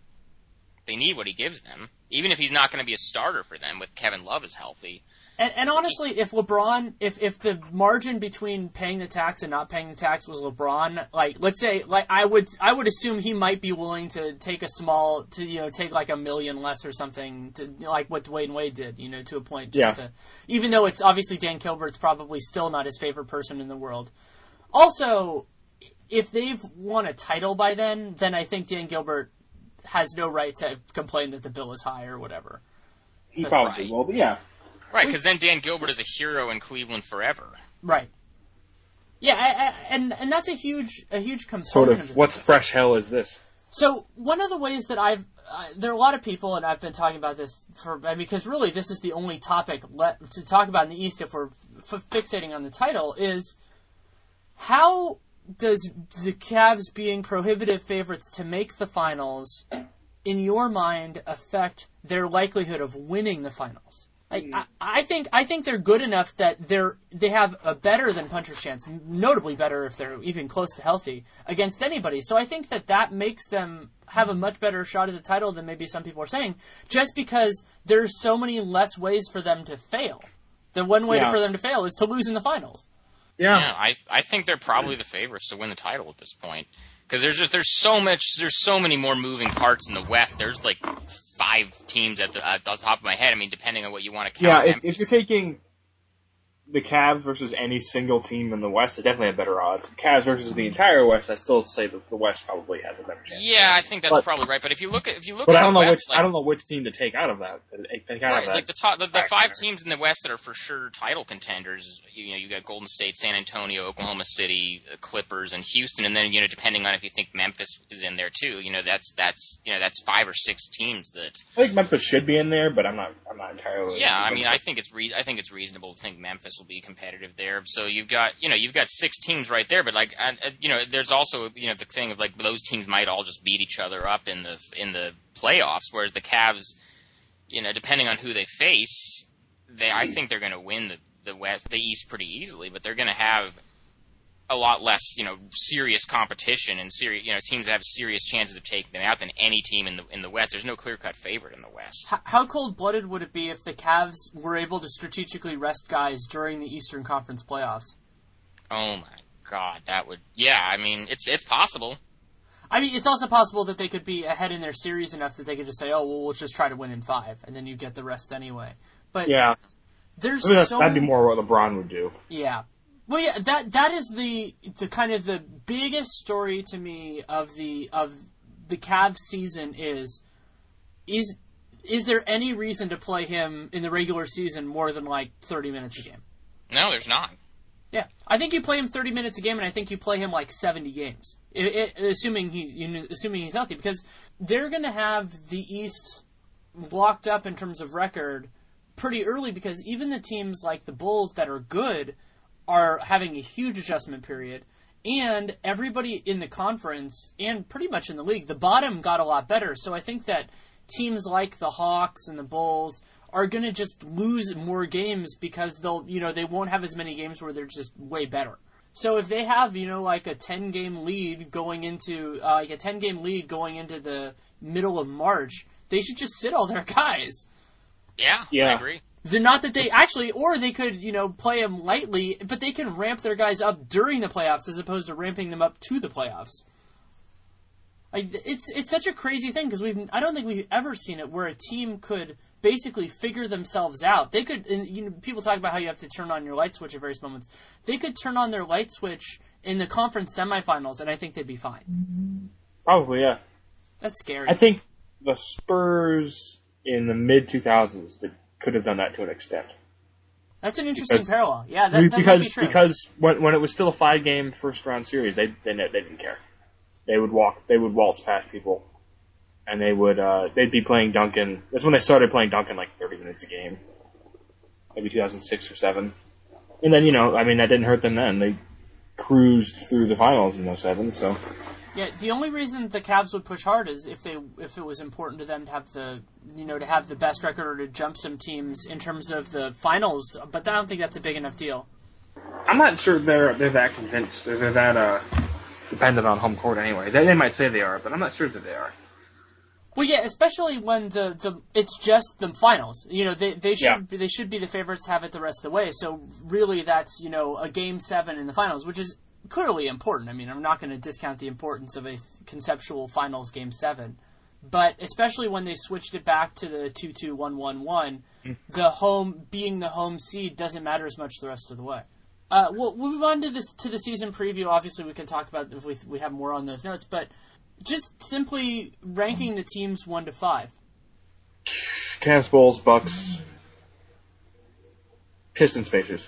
They need what he gives them, even if he's not going to be a starter for them. With Kevin Love is healthy, and and honestly, just, if LeBron, if if the margin between paying the tax and not paying the tax was LeBron, like let's say, like I would I would assume he might be willing to take a small to you know take like a million less or something, to like what Dwayne Wade did, you know, to a point. Just yeah. to, even though it's obviously Dan Gilbert's probably still not his favorite person in the world. Also, if they've won a title by then, then I think Dan Gilbert has no right to complain that the bill is high or whatever. He but, probably right. will, but yeah. Right, because then Dan Gilbert is a hero in Cleveland forever. Right. Yeah, I, I, and and that's a huge a huge component. Sort of, of what fresh hell is this? So one of the ways that I've uh, there are a lot of people, and I've been talking about this for because really this is the only topic le- to talk about in the East if we're f- fixating on the title is how does the Cavs being prohibitive favorites to make the finals, in your mind, affect their likelihood of winning the finals? I, I think I think they're good enough that they're they have a better than puncher's chance, notably better if they're even close to healthy against anybody. So I think that that makes them have a much better shot at the title than maybe some people are saying, just because there's so many less ways for them to fail. The one way yeah. for them to fail is to lose in the finals. Yeah, yeah I I think they're probably the favorites to win the title at this point because there's just there's so much there's so many more moving parts in the West. There's like five teams at the, at the top of my head. I mean, depending on what you want to count. Yeah, if, if you're taking the Cavs versus any single team in the West, they definitely have better odds. The Cavs versus the entire West, I still say that the West probably has a better chance. Yeah, I think that's but, probably right. But if you look at if you look but at I don't the know West, which like, I don't know which team to take out of that. Take out right, of that. Like the top, the, the five teams in the West that are for sure title contenders. You know, you got Golden State, San Antonio, Oklahoma City, Clippers, and Houston. And then you know, depending on if you think Memphis is in there too, you know, that's that's you know that's five or six teams that. I think Memphis should be in there, but I'm not. I'm not entirely. Yeah, I mean, Memphis. I think it's re- I think it's reasonable to think Memphis will be competitive there. So you've got, you know, you've got six teams right there, but like, uh, you know, there's also, you know, the thing of like those teams might all just beat each other up in the in the playoffs. Whereas the Cavs, you know, depending on who they face, they I think they're going to win the the West, the East pretty easily, but they're going to have a lot less, you know, serious competition and serious, you know, teams that have serious chances of taking them out than any team in the in the West. There's no clear-cut favorite in the West. How, how cold-blooded would it be if the Cavs were able to strategically rest guys during the Eastern Conference playoffs? Oh my God, that would. Yeah, I mean, it's it's possible. I mean, it's also possible that they could be ahead in their series enough that they could just say, "Oh, well, we'll just try to win in five," and then you get the rest anyway. But yeah, there's I mean, so that'd be more what LeBron would do. Yeah. Well, yeah, that that is the the kind of the biggest story to me of the of the Cavs season is is is there any reason to play him in the regular season more than like thirty minutes a game? No, there's not. Yeah, I think you play him thirty minutes a game, and I think you play him like seventy games, it, it, assuming he you know, assuming he's healthy, because they're going to have the East locked up in terms of record pretty early, because even the teams like the Bulls that are good are having a huge adjustment period, and everybody in the conference and pretty much in the league, the bottom got a lot better. So I think that teams like the Hawks and the Bulls are going to just lose more games because they'll, you know, they won't have as many games where they're just way better. So if they have, you know, like a ten-game lead going into, uh, like a ten-game lead going into the middle of March, they should just sit all their guys. Yeah, yeah. I agree. They're not that they actually, or they could, you know, play them lightly, but they can ramp their guys up during the playoffs as opposed to ramping them up to the playoffs. Like, it's it's such a crazy thing because we've I don't think we've ever seen it where a team could basically figure themselves out. They could, and, you know, people talk about how you have to turn on your light switch at various moments. They could turn on their light switch in the conference semifinals, and I think they'd be fine. Probably, yeah. That's scary. I think the Spurs in the mid two thousands did. Could have done that to an extent. That's an interesting because, parallel. Yeah, that, that because, might be true. Because when, when it was still a five-game first-round series, they, they they didn't care. They would walk. They would waltz past people, and they would uh, they'd be playing Duncan. That's when they started playing Duncan like thirty minutes a game, maybe two thousand six or seven. And then, you know, I mean, that didn't hurt them then. They cruised through the finals in oh seven. So yeah, the only reason the Cavs would push hard is if they if it was important to them to have the you know to have the best record or to jump some teams in terms of the finals. But I don't think that's a big enough deal. I'm not sure they're they're that convinced. They're, they're that uh, dependent on home court anyway. They, they might say they are, but I'm not sure that they are. Well, yeah, especially when the, the it's just the finals. You know, they they should yeah. be, they should be the favorites to have it the rest of the way. So really, that's you know a game seven in the finals, which is. Clearly important. I mean, I'm not going to discount the importance of a conceptual finals game seven, but especially when they switched it back to the two two one one one, the home being the home seed doesn't matter as much the rest of the way. Uh, we'll, we'll move on to this to the season preview. Obviously, we can talk about if we we have more on those notes, but just simply ranking the teams one to five. Cavs, Bulls, Bucks, Pistons, Pacers.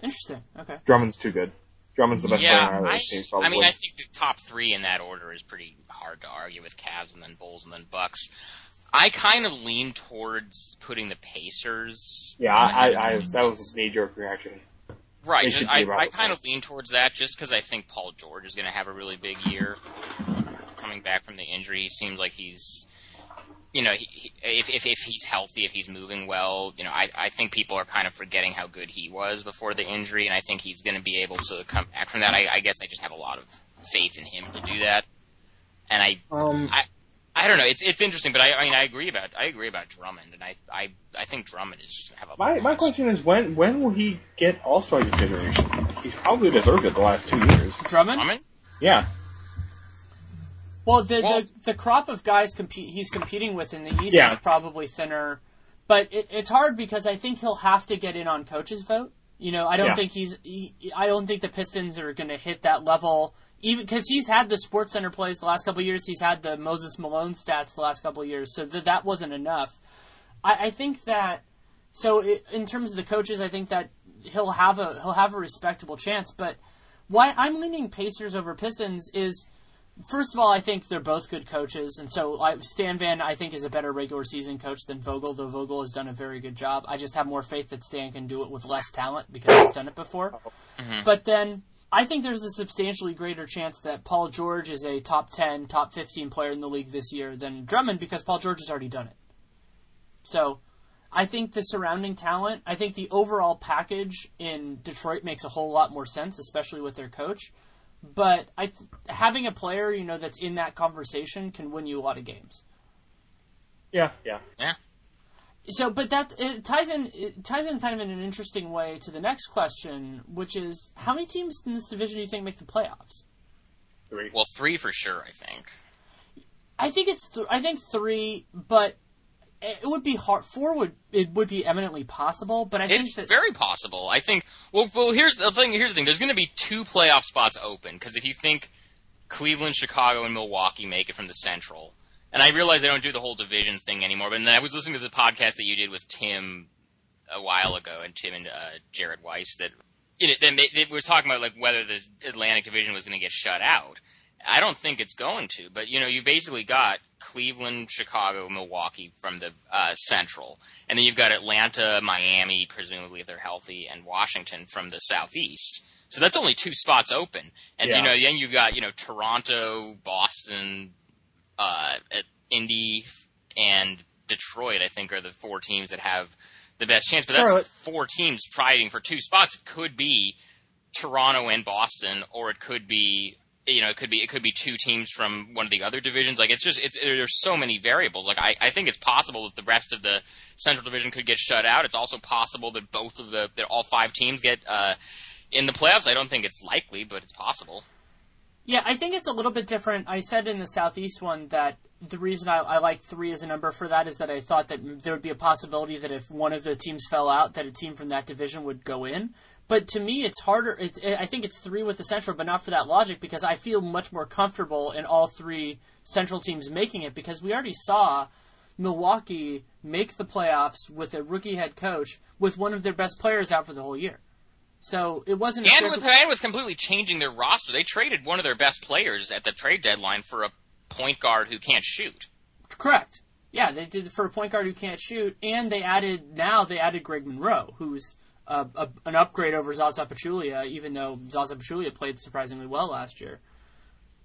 Interesting. Okay. Drummond's too good. Drummond's the best yeah, player on those teams, probably. I mean, I think the top three in that order is pretty hard to argue with Cavs and then Bulls and then Bucks. I kind of lean towards putting the Pacers. Yeah, I, I, I that was a knee-jerk reaction. Right, just, I, I kind of lean towards that just because I think Paul George is going to have a really big year. Coming back from the injury, he seems like he's, you know, he, he, if, if if he's healthy, if he's moving well, you know, I, I think people are kind of forgetting how good he was before the injury, and I think he's going to be able to come back from that. I, I guess I just have a lot of faith in him to do that, and I um, I, I don't know. It's it's interesting, but I, I mean I agree about I agree about Drummond, and I I, I think Drummond is just going to have a. My my question is when when will he get All-Star consideration? He's probably deserved it the last two years. Drummond? Drummond? Yeah. Well, the, well the, the crop of guys compete, he's competing with in the East yeah. is probably thinner. But it, it's hard because I think he'll have to get in on coach's vote. You know, I don't yeah. think he's he, I don't think the Pistons are going to hit that level even because he's had the SportsCenter plays the last couple of years. He's had the Moses Malone stats the last couple of years, so th- that wasn't enough. I, I think that so it, in terms of the coaches, I think that he'll have a he'll have a respectable chance. But why I'm leaning Pacers over Pistons is. First of all, I think they're both good coaches, and so I, Stan Van, I think, is a better regular season coach than Vogel, though Vogel has done a very good job. I just have more faith that Stan can do it with less talent because he's done it before. Mm-hmm. But then I think there's a substantially greater chance that Paul George is a top ten, top fifteen player in the league this year than Drummond because Paul George has already done it. So I think the surrounding talent, I think the overall package in Detroit makes a whole lot more sense, especially with their coach. But I th- having a player, you know, that's in that conversation can win you a lot of games. Yeah, yeah, yeah. So, but that it ties in it ties in kind of in an interesting way to the next question, which is how many teams in this division do you think make the playoffs? Three. Well, three for sure. I think. I think it's th- I think three, but it would be hard. Four would it would be eminently possible, but I think it's that, very possible. I think. Well, well, here's the thing. Here's the thing. There's going to be two playoff spots open because if you think Cleveland, Chicago, and Milwaukee make it from the Central, and I realize they don't do the whole division thing anymore. But then I was listening to the podcast that you did with Tim a while ago, and Tim and uh, Jared Weiss that it, that made, it was talking about like whether the Atlantic Division was going to get shut out. I don't think it's going to, but, you know, you basically got Cleveland, Chicago, Milwaukee from the uh, Central, and then you've got Atlanta, Miami, presumably if they're healthy, and Washington from the Southeast. So that's only two spots open. And, yeah. you know, then you've got, you know, Toronto, Boston, uh, Indy, and Detroit, I think, are the four teams that have the best chance. But that's Charlotte. Four teams fighting for two spots. It could be Toronto and Boston, or it could be, you know, it could be it could be two teams from one of the other divisions. Like, it's just it's there's so many variables. Like, I, I think it's possible that the rest of the Central Division could get shut out. It's also possible that both of the that all five teams get uh, in the playoffs. I don't think it's likely, but it's possible. Yeah, I think it's a little bit different. I said in the Southeast one that the reason I, I like three as a number for that is that I thought that there would be a possibility that if one of the teams fell out, that a team from that division would go in. But to me, it's harder. It, I think it's three with the Central, but not for that logic, because I feel much more comfortable in all three Central teams making it, because we already saw Milwaukee make the playoffs with a rookie head coach with one of their best players out for the whole year. So it wasn't. And with, and with completely changing their roster, they traded one of their best players at the trade deadline for a point guard who can't shoot. Correct. Yeah, they did for a point guard who can't shoot, and they added now they added Greg Monroe, who's Uh, a, an upgrade over Zaza Pachulia, even though Zaza Pachulia played surprisingly well last year.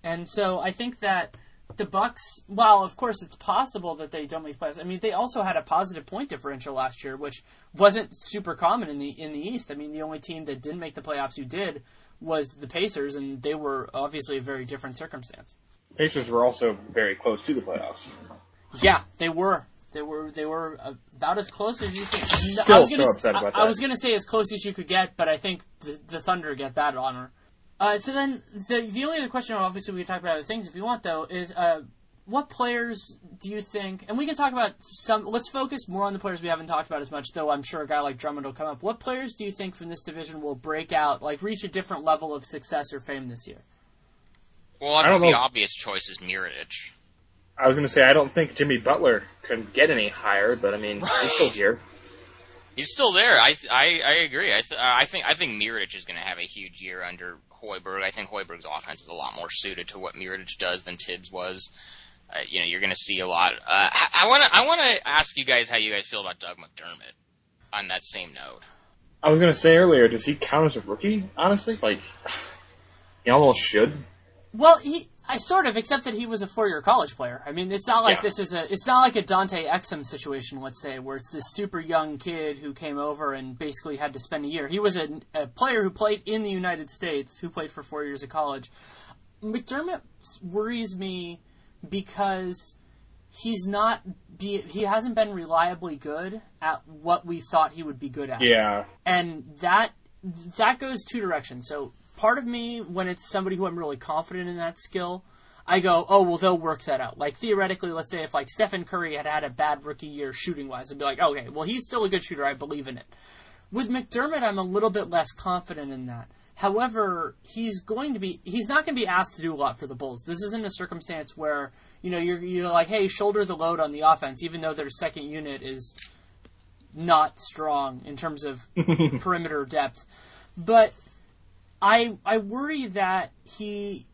And so I think that the Bucks, while of course it's possible that they don't make playoffs, I mean, they also had a positive point differential last year, which wasn't super common in the in the East. I mean, the only team that didn't make the playoffs who did was the Pacers, and they were obviously a very different circumstance. Pacers were also very close to the playoffs. Yeah, they were. They were they were about as close as you could. Still I was gonna, so upset about that. I was going to say as close as you could get, but I think the, the Thunder get that honor. Uh, so then the, the only other question, obviously we can talk about other things if you want, though, is uh, what players do you think, and we can talk about some, let's focus more on the players we haven't talked about as much, though I'm sure a guy like Drummond will come up. What players do you think from this division will break out, like reach a different level of success or fame this year? Well, I think the obvious choice is Mirotic. I was going to say, I don't think Jimmy Butler can get any higher, but I mean, right. He's still here. He's still there. I I, I agree. I th- I think I think Mirotic is going to have a huge year under Hoiberg. I think Hoiberg's offense is a lot more suited to what Mirotic does than Tibbs was. Uh, you know, you're going to see a lot. Uh, I want to I want to ask you guys how you guys feel about Doug McDermott. On that same note, I was going to say earlier, does he count as a rookie? Honestly, like he almost should. Well, he. I sort of, except that he was a four-year college player. I mean, it's not like yeah. this is a, it's not like a Dante Exum situation, let's say, where it's this super young kid who came over and basically had to spend a year. He was a, a player who played in the United States, who played for four years of college. McDermott worries me because he's not, be, he hasn't been reliably good at what we thought he would be good at. Yeah. And that, that goes two directions. So, part of me, when it's somebody who I'm really confident in that skill, I go, oh, well, they'll work that out. Like, theoretically, let's say if, like, Stephen Curry had had a bad rookie year shooting-wise, I'd be like, okay, well, he's still a good shooter. I believe in it. With McDermott, I'm a little bit less confident in that. However, he's going to be – he's not going to be asked to do a lot for the Bulls. This isn't a circumstance where, you know, you're, you're like, hey, shoulder the load on the offense, even though their second unit is not strong in terms of perimeter depth. But – I I worry that he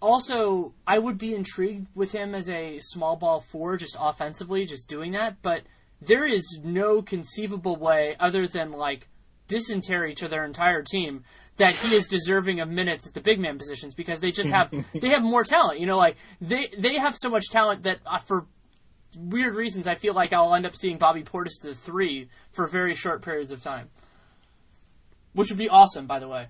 also, I would be intrigued with him as a small ball four, just offensively, just doing that. But there is no conceivable way other than like dysentery to their entire team that he is deserving of minutes at the big man positions because they just have, they have more talent. You know, like they, they have so much talent that uh, for weird reasons, I feel like I'll end up seeing Bobby Portis to the three for very short periods of time, which would be awesome, by the way.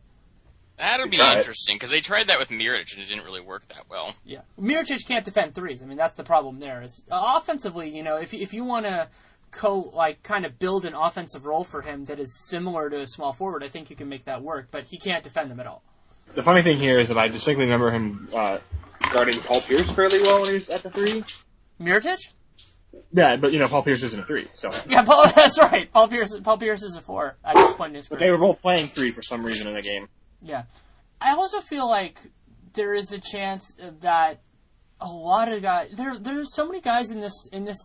That'll be interesting, because they tried that with Mirotic, and it didn't really work that well. Yeah. Mirotic can't defend threes. I mean, that's the problem there. Is, uh, offensively, you know, if if you want to co like kind of build an offensive role for him that is similar to a small forward, I think you can make that work, but he can't defend them at all. The funny thing here is that I distinctly remember him uh, guarding Paul Pierce fairly well when he was at the three. Mirotic? Yeah, but, you know, Paul Pierce isn't a three, so... Yeah, Paul, that's right. Paul Pierce Paul Pierce is a four at this point in his career. But they were both playing three for some reason in the game. Yeah. I also feel like there is a chance that a lot of guys there there's so many guys in this in this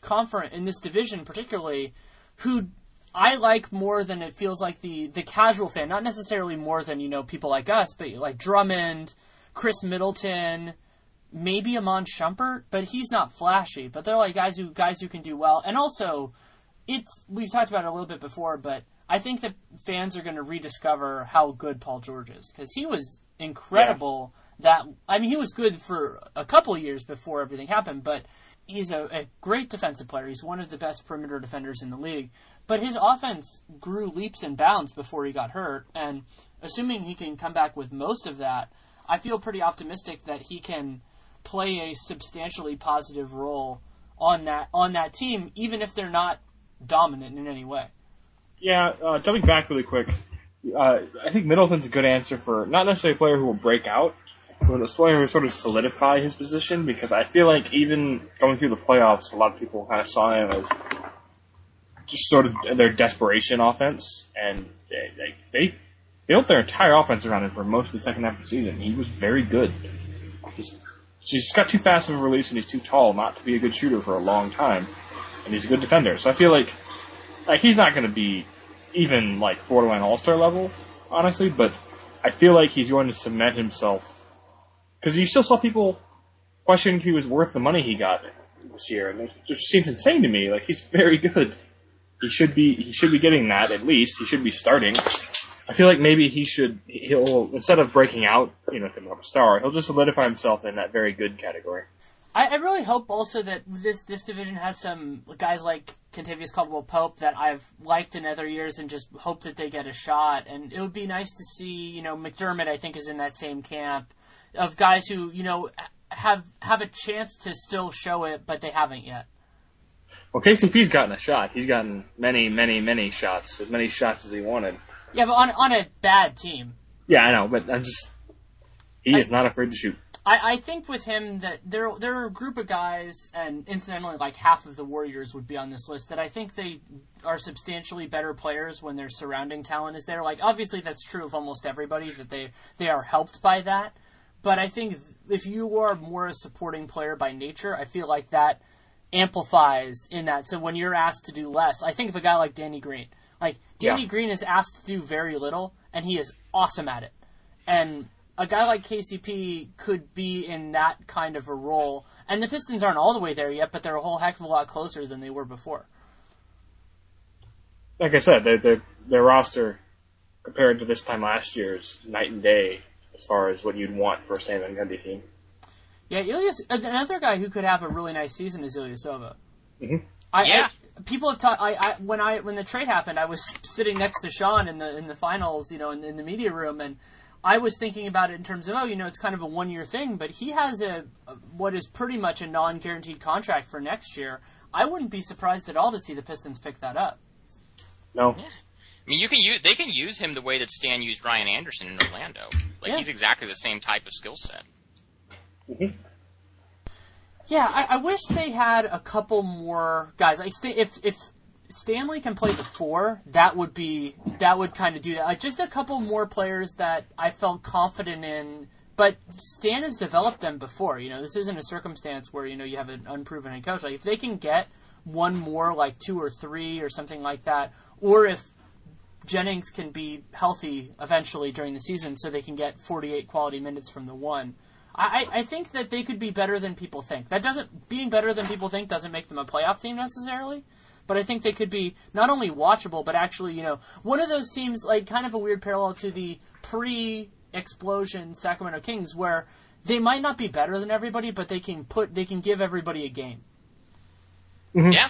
conference in this division particularly who I like more than it feels like the, the casual fan, not necessarily more than, you know, people like us, but like Drummond, Khris Middleton, maybe Iman Shumpert, but he's not flashy, but they're like guys who guys who can do well. And also it's we've talked about it a little bit before, but I think that fans are going to rediscover how good Paul George is because he was incredible that I mean, he was good for a couple of years before everything happened, but he's a, a great defensive player. He's one of the best perimeter defenders in the league. But his offense grew leaps and bounds before he got hurt, and assuming he can come back with most of that, I feel pretty optimistic that he can play a substantially positive role on that on that team, even if they're not dominant in any way. Yeah, uh, jumping back really quick, uh, I think Middleton's a good answer for not necessarily a player who will break out, but a player who will sort of solidify his position, because I feel like even going through the playoffs, a lot of people kind of saw him as just sort of their desperation offense, and they, they, they built their entire offense around him for most of the second half of the season. He was very good. Just, he's got too fast of a release, and he's too tall not to be a good shooter for a long time, and he's a good defender. So I feel like like he's not going to be even like borderline all-star level, honestly, but I feel like he's going to cement himself, because you still saw people question if he was worth the money he got this year, and it just seems insane to me. Like, he's very good. He should be he should be getting that at least. He should be starting. I feel like maybe he should he'll instead of breaking out, you know, him up a star, he'll just solidify himself in that very good category. I, I really hope also that this this division has some guys like Kentavious Caldwell-Pope that I've liked in other years, and just hope that they get a shot. And it would be nice to see, you know, McDermott, I think, is in that same camp of guys who, you know, have have a chance to still show it, but they haven't yet. Well, K C P's gotten a shot. He's gotten many, many, many shots, as many shots as he wanted. Yeah, but on on a bad team. Yeah, I know, but I'm just... He I, is not afraid to shoot. I, I think with him that there, there are a group of guys, and incidentally, like half of the Warriors would be on this list, that I think they are substantially better players when their surrounding talent is there. Like, obviously, that's true of almost everybody, that they, they are helped by that. But I think if you are more a supporting player by nature, I feel like that amplifies in that. So when you're asked to do less, I think of a guy like Danny Green. Like, Danny yeah. Green is asked to do very little, and he is awesome at it. And a guy like K C P could be in that kind of a role. And the Pistons aren't all the way there yet, but they're a whole heck of a lot closer than they were before. Like I said, their, their, their roster compared to this time last year is night and day as far as what you'd want for a Stan Van Gundy team. Yeah, Ilyas, another guy who could have a really nice season is Ilyasova. Mm-hmm. I, yeah. I, people have taught. I, I when I when the trade happened, I was sitting next to Sean in the in the finals, you know, in, in the media room, and I was thinking about it in terms of, oh, you know, it's kind of a one year thing, but he has a, a what is pretty much a non guaranteed contract for next year. I wouldn't be surprised at all to see the Pistons pick that up. No. Yeah. I mean, you can use, they can use him the way that Stan used Ryan Anderson in Orlando. Like yeah. He's exactly the same type of skill set. Mm-hmm. Yeah, I, I wish they had a couple more guys. Like, if if Stanley can play the four, that would be that would kind of do that. Like, just a couple more players that I felt confident in. But Stan has developed them before. You know, this isn't a circumstance where you know you have an unproven head coach. Like, if they can get one more, like two or three or something like that, or if Jennings can be healthy eventually during the season, so they can get forty-eight quality minutes from the one. I, I think that they could be better than people think. That doesn't being better than people think doesn't make them a playoff team necessarily, but I think they could be not only watchable, but actually, you know, one of those teams, like kind of a weird parallel to the pre-explosion Sacramento Kings, where they might not be better than everybody, but they can put they can give everybody a game. Mm-hmm. Yeah.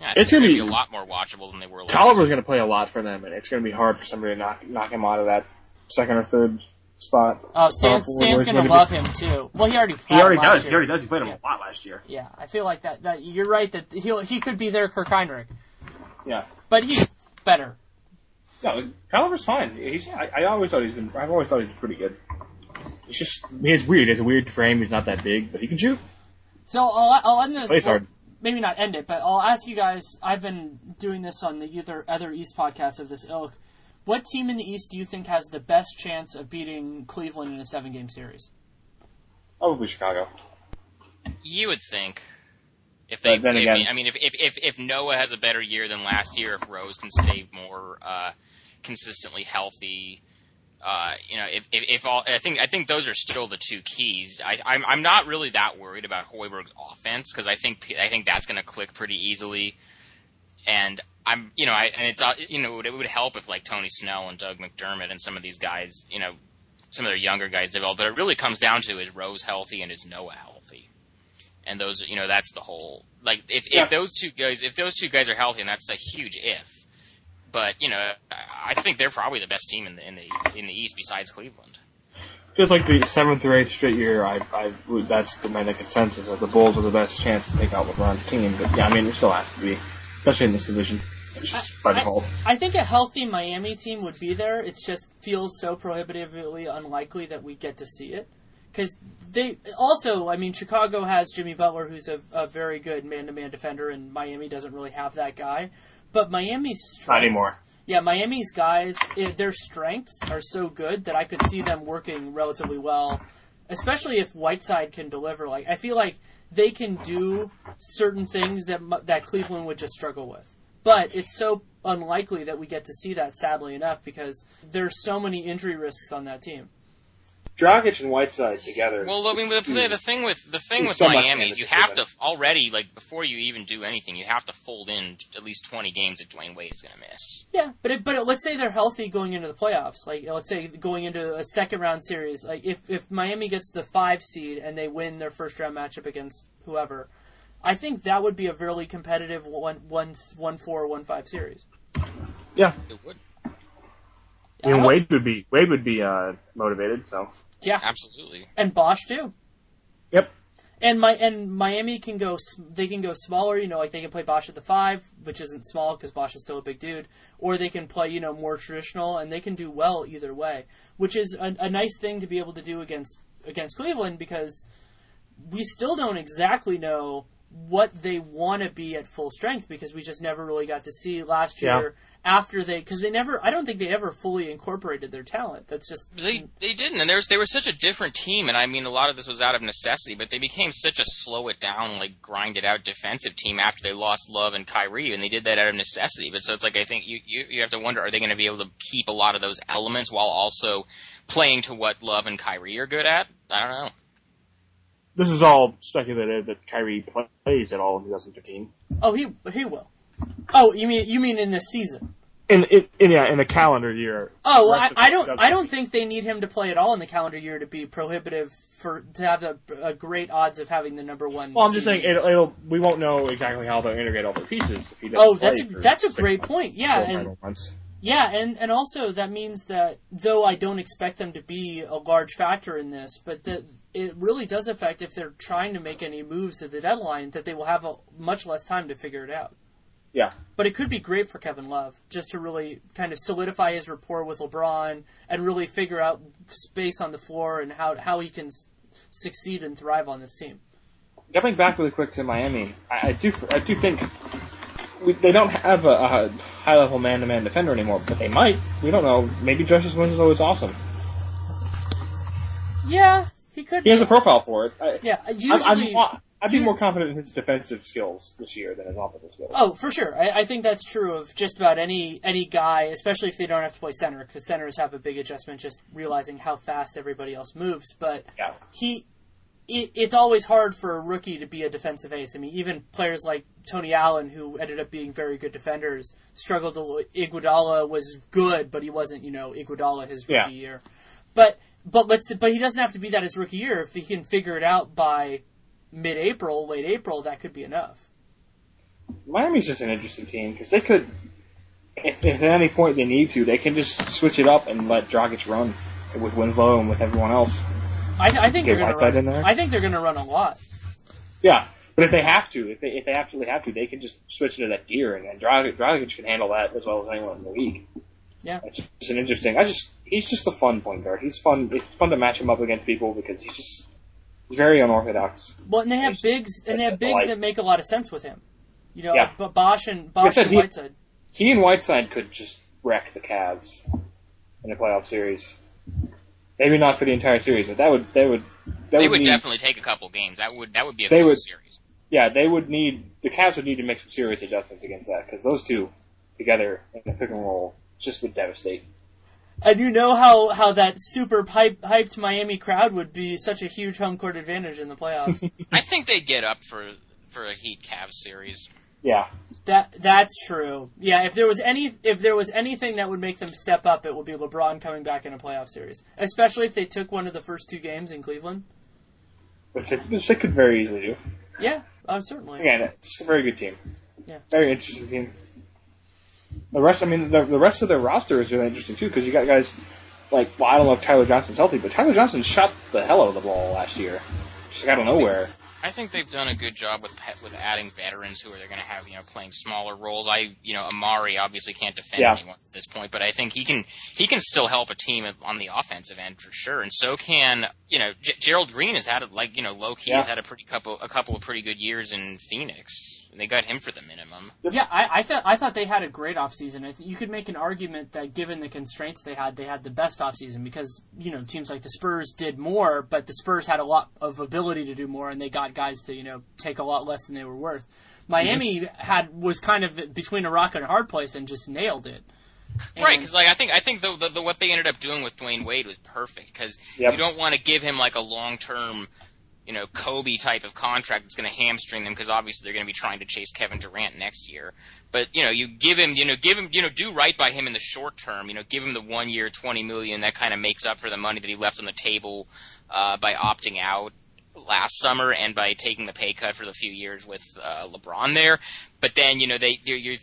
Yeah, it's going to be a lot more watchable than they were last year. Tolliver's going to play a lot for them, and it's going to be hard for somebody to knock knock him out of that second or third spot. Oh, Stan, Stan's going to love him, too. Well, he already played him last year. He already does. He already does. He played him yeah. a lot last year. Yeah, I feel like that. that you're right that he he could be their Kirk Heinrich. Yeah. But he's better. No, Tolliver's fine. He's, yeah. I, I always thought he's been, I've always thought he's pretty good. It's just, he's weird. He has a weird frame. He's not that big, but he can shoot. So I'll, I'll end this. Plays hard. Maybe not end it, but I'll ask you guys, I've been doing this on the other, other East podcasts of this ilk. What team in the East do you think has the best chance of beating Cleveland in a seven-game series? Probably Chicago. You would think. If they, then again, I mean, if, if if if Noah has a better year than last year, if Rose can stay more uh, consistently healthy, uh, you know, if if, if all, I think I think those are still the two keys. I, I'm I'm not really that worried about Hoiberg's offense because I think I think that's going to click pretty easily, and. I'm, you know, I, and it's, you know, it would help if like Tony Snell and Doug McDermott and some of these guys, you know, some of their younger guys develop. But it really comes down to, is Rose healthy and is Noah healthy? And those, you know, that's the whole, like, if, yeah. if those two guys, if those two guys are healthy, and that's a huge if. But, you know, I think they're probably the best team in the in the in the East besides Cleveland. It's like the seventh or eighth straight year. I, I that's the my consensus that the Bulls are the best chance to take out LeBron's team. But yeah, I mean, it still has to be, especially in this division. It's just by default. I, I think a healthy Miami team would be there. It just feels so prohibitively unlikely that we get to see it. Because they also, I mean, Chicago has Jimmy Butler, who's a, a very good man-to-man defender, and Miami doesn't really have that guy. But Miami's strengths, not anymore. Yeah, Miami's guys, their strengths are so good that I could see them working relatively well, especially if Whiteside can deliver. Like, I feel like they can do certain things that that Cleveland would just struggle with. But it's so unlikely that we get to see that, sadly enough, because there's so many injury risks on that team. Dragic and Whiteside together. Well, I mean, the, the thing with the thing with Miami is you have to already, like, before you even do anything, you have to fold in at least twenty games that Dwayne Wade is going to miss. Yeah, but it, but it, let's say they're healthy going into the playoffs. Like, let's say going into a second round series. Like, if if Miami gets the five seed and they win their first round matchup against whoever, I think that would be a really competitive one one one four one five series. Yeah, it would. I mean, Wade would be Wade would be uh, motivated, so. Yeah, absolutely. And Bosch too. Yep. And my and Miami can go. They can go smaller. You know, like they can play Bosch at the five, which isn't small because Bosch is still a big dude. Or they can play, you know, more traditional, and they can do well either way, which is a, a nice thing to be able to do against against Cleveland, because we still don't exactly know what they want to be at full strength, because we just never really got to see last year. Yeah. After they, because they never, I don't think they ever fully incorporated their talent. That's just they, they didn't, and there was, they were such a different team, and I mean, a lot of this was out of necessity, but they became such a slow it down, like grind it out defensive team after they lost Love and Kyrie, and they did that out of necessity. But so it's like, I think you you, you have to wonder, are they going to be able to keep a lot of those elements while also playing to what Love and Kyrie are good at? I don't know. This is all speculative that Kyrie plays at all in twenty fifteen. Oh, he he will. Oh, you mean you mean in this season? In, in, in yeah, in the calendar year. Oh, well, I, I don't I don't think they need him to play at all in the calendar year to be prohibitive for to have a, a great odds of having the number one. Well, I'm just saying it'll, it'll, we won't know exactly how they'll integrate all the pieces. If he doesn't oh, that's a, that's a great months, point. Yeah, and yeah, and and also that means that, though I don't expect them to be a large factor in this, but the. It really does affect, if they're trying to make any moves at the deadline, that they will have a, much less time to figure it out. Yeah. But it could be great for Kevin Love, just to really kind of solidify his rapport with LeBron and really figure out space on the floor and how how he can succeed and thrive on this team. Jumping back really quick to Miami, I, I do I do think we, they don't have a, a high-level man-to-man defender anymore, but they might. We don't know. Maybe Justise Winslow is awesome. Yeah. He, could he has a profile for it. I, yeah, usually, I'd, I'd be more confident in his defensive skills this year than his offensive skills. Oh, for sure. I, I think that's true of just about any any guy, especially if they don't have to play center, because centers have a big adjustment, just realizing how fast everybody else moves. But yeah. he, it, it's always hard for a rookie to be a defensive ace. I mean, even players like Tony Allen, who ended up being very good defenders, struggled. To, Iguodala was good, but he wasn't, you know, Iguodala his rookie yeah. year. But But let's. But he doesn't have to be that his rookie year. If he can figure it out by mid-April, late April, that could be enough. Miami's just an interesting team, because they could, if, if at any point they need to, they can just switch it up and let Dragic run with Winslow and with everyone else. I, I think they're going to run. In there. I think they're going to run a lot. Yeah, but if they have to, if they if they absolutely have to, they can just switch into that gear, and, and Dragic, Dragic can handle that as well as anyone in the league. Yeah, it's an interesting. I just he's just a fun point guard. He's fun. It's fun to match him up against people, because he's just he's very unorthodox. Well, and they have he's bigs, just, and they have bigs that make a lot of sense with him. You know, yeah. like Bosch and Bosch like said, and Whiteside. He, he and Whiteside could just wreck the Cavs in a playoff series. Maybe not for the entire series, but that would they would that they would, would need, definitely take a couple games. That would that would be a close series. Yeah, they would need the Cavs would need to make some serious adjustments against that, because those two together in the pick and roll just would devastate. And you know how, how that super hype, hyped Miami crowd would be such a huge home court advantage in the playoffs. I think they get up for for a Heat Cavs series. Yeah, That that's true. Yeah, if there was any if there was anything that would make them step up, it would be LeBron coming back in a playoff series, especially if they took one of the first two games in Cleveland. Which they, which they could very easily do. Yeah, uh, certainly. Again, it's a very good team. Yeah, very interesting team. The rest, I mean, the, the rest of their roster is really interesting too, because you got guys like, well, I don't know if Tyler Johnson's healthy, but Tyler Johnson shot the hell out of the ball last year, just like out of nowhere. I think they've done a good job with with adding veterans who are they're going to have, you know, playing smaller roles. I, you know, Amari obviously can't defend yeah. anyone at this point, but I think he can he can still help a team on the offensive end for sure. And so can, you know, G- Gerald Green has had a, like, you know, low key yeah. has had a pretty couple a couple of pretty good years in Phoenix. And they got him for the minimum. Yeah, I, I thought I thought they had a great offseason. I th- you could make an argument that given the constraints they had, they had the best offseason because, you know, teams like the Spurs did more, but the Spurs had a lot of ability to do more, and they got guys to, you know, take a lot less than they were worth. Miami mm-hmm. had was kind of between a rock and a hard place and just nailed it. And right, because like I think I think the, the, the what they ended up doing with Dwayne Wade was perfect because yep. you don't want to give him like a long-term, you know, Kobe type of contract that's going to hamstring them because obviously they're going to be trying to chase Kevin Durant next year. But, you know, you give him, you know, give him, you know, do right by him in the short term. You know, give him the one year, twenty million dollars. That kind of makes up for the money that he left on the table uh, by opting out last summer and by taking the pay cut for the few years with uh, LeBron there. But then, you know, they, you're, you're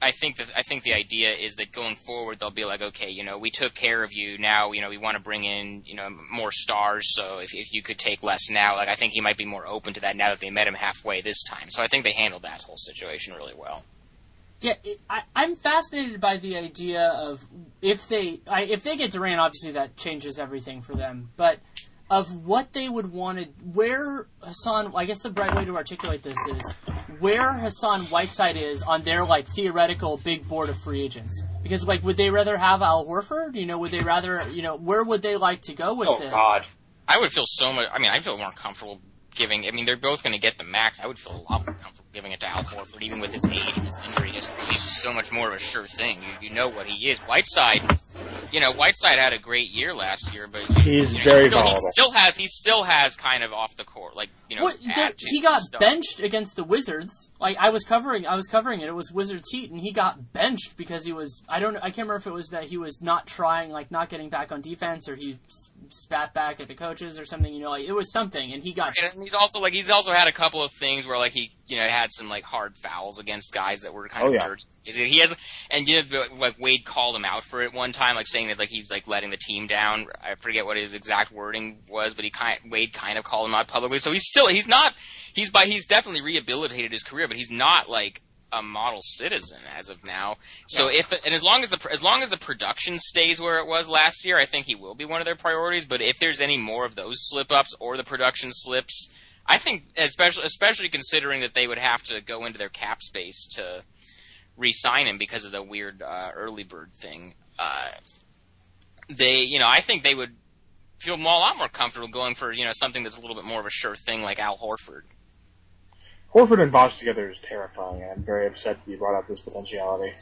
I think that I think the idea is that going forward they'll be like, okay, you know, we took care of you. Now, you know, we want to bring in, you know, more stars. So if if you could take less now, like I think he might be more open to that now that they met him halfway this time. So I think they handled that whole situation really well. Yeah, it, I, I'm fascinated by the idea of if they I, if they get Durant, obviously that changes everything for them. But of what they would want to, where Hassan, I guess the right way to articulate this is where Hassan Whiteside is on their, like, theoretical big board of free agents. Because, like, would they rather have Al Horford? You know, would they rather, you know, where would they like to go with it? Oh, them? God. I would feel so much, I mean, I feel more comfortable giving, I mean, they're both going to get the max. I would feel a lot more comfortable giving it to Al Horford, even with his age and his injury history. He's just so much more of a sure thing. You, you know what he is. Whiteside, you know, Whiteside had a great year last year, but he's you know, very he still, volatile. He still has, he still has kind of off the court, like, you know. Well, there, he got stuff. benched against the Wizards. Like I was covering, I was covering it. It was Wizards Heat, and he got benched because he was. I don't. I can't remember if it was that he was not trying, like not getting back on defense, or he spat back at the coaches or something. You know, like it was something, and he got. And he's also like he's also had a couple of things where like he you know had some like hard fouls against guys that were kind oh, of yeah. dirty. He has, and you know, like Wade called him out for it one time, like saying that like he was like letting the team down. I forget what his exact wording was, but he kind of, Wade kind of called him out publicly. So he's still he's not he's by he's definitely rehabilitated his career, but he's not like a model citizen as of now. So if and as long as the as long as the production stays where it was last year, I think he will be one of their priorities. But if there's any more of those slip ups or the production slips, I think especially especially considering that they would have to go into their cap space to re-sign him because of the weird uh, early bird thing. Uh, they, you know, I think they would feel a lot more comfortable going for, you know, something that's a little bit more of a sure thing like Al Horford. Horford and Bosh together is terrifying, and I'm very upset that you brought up this potentiality.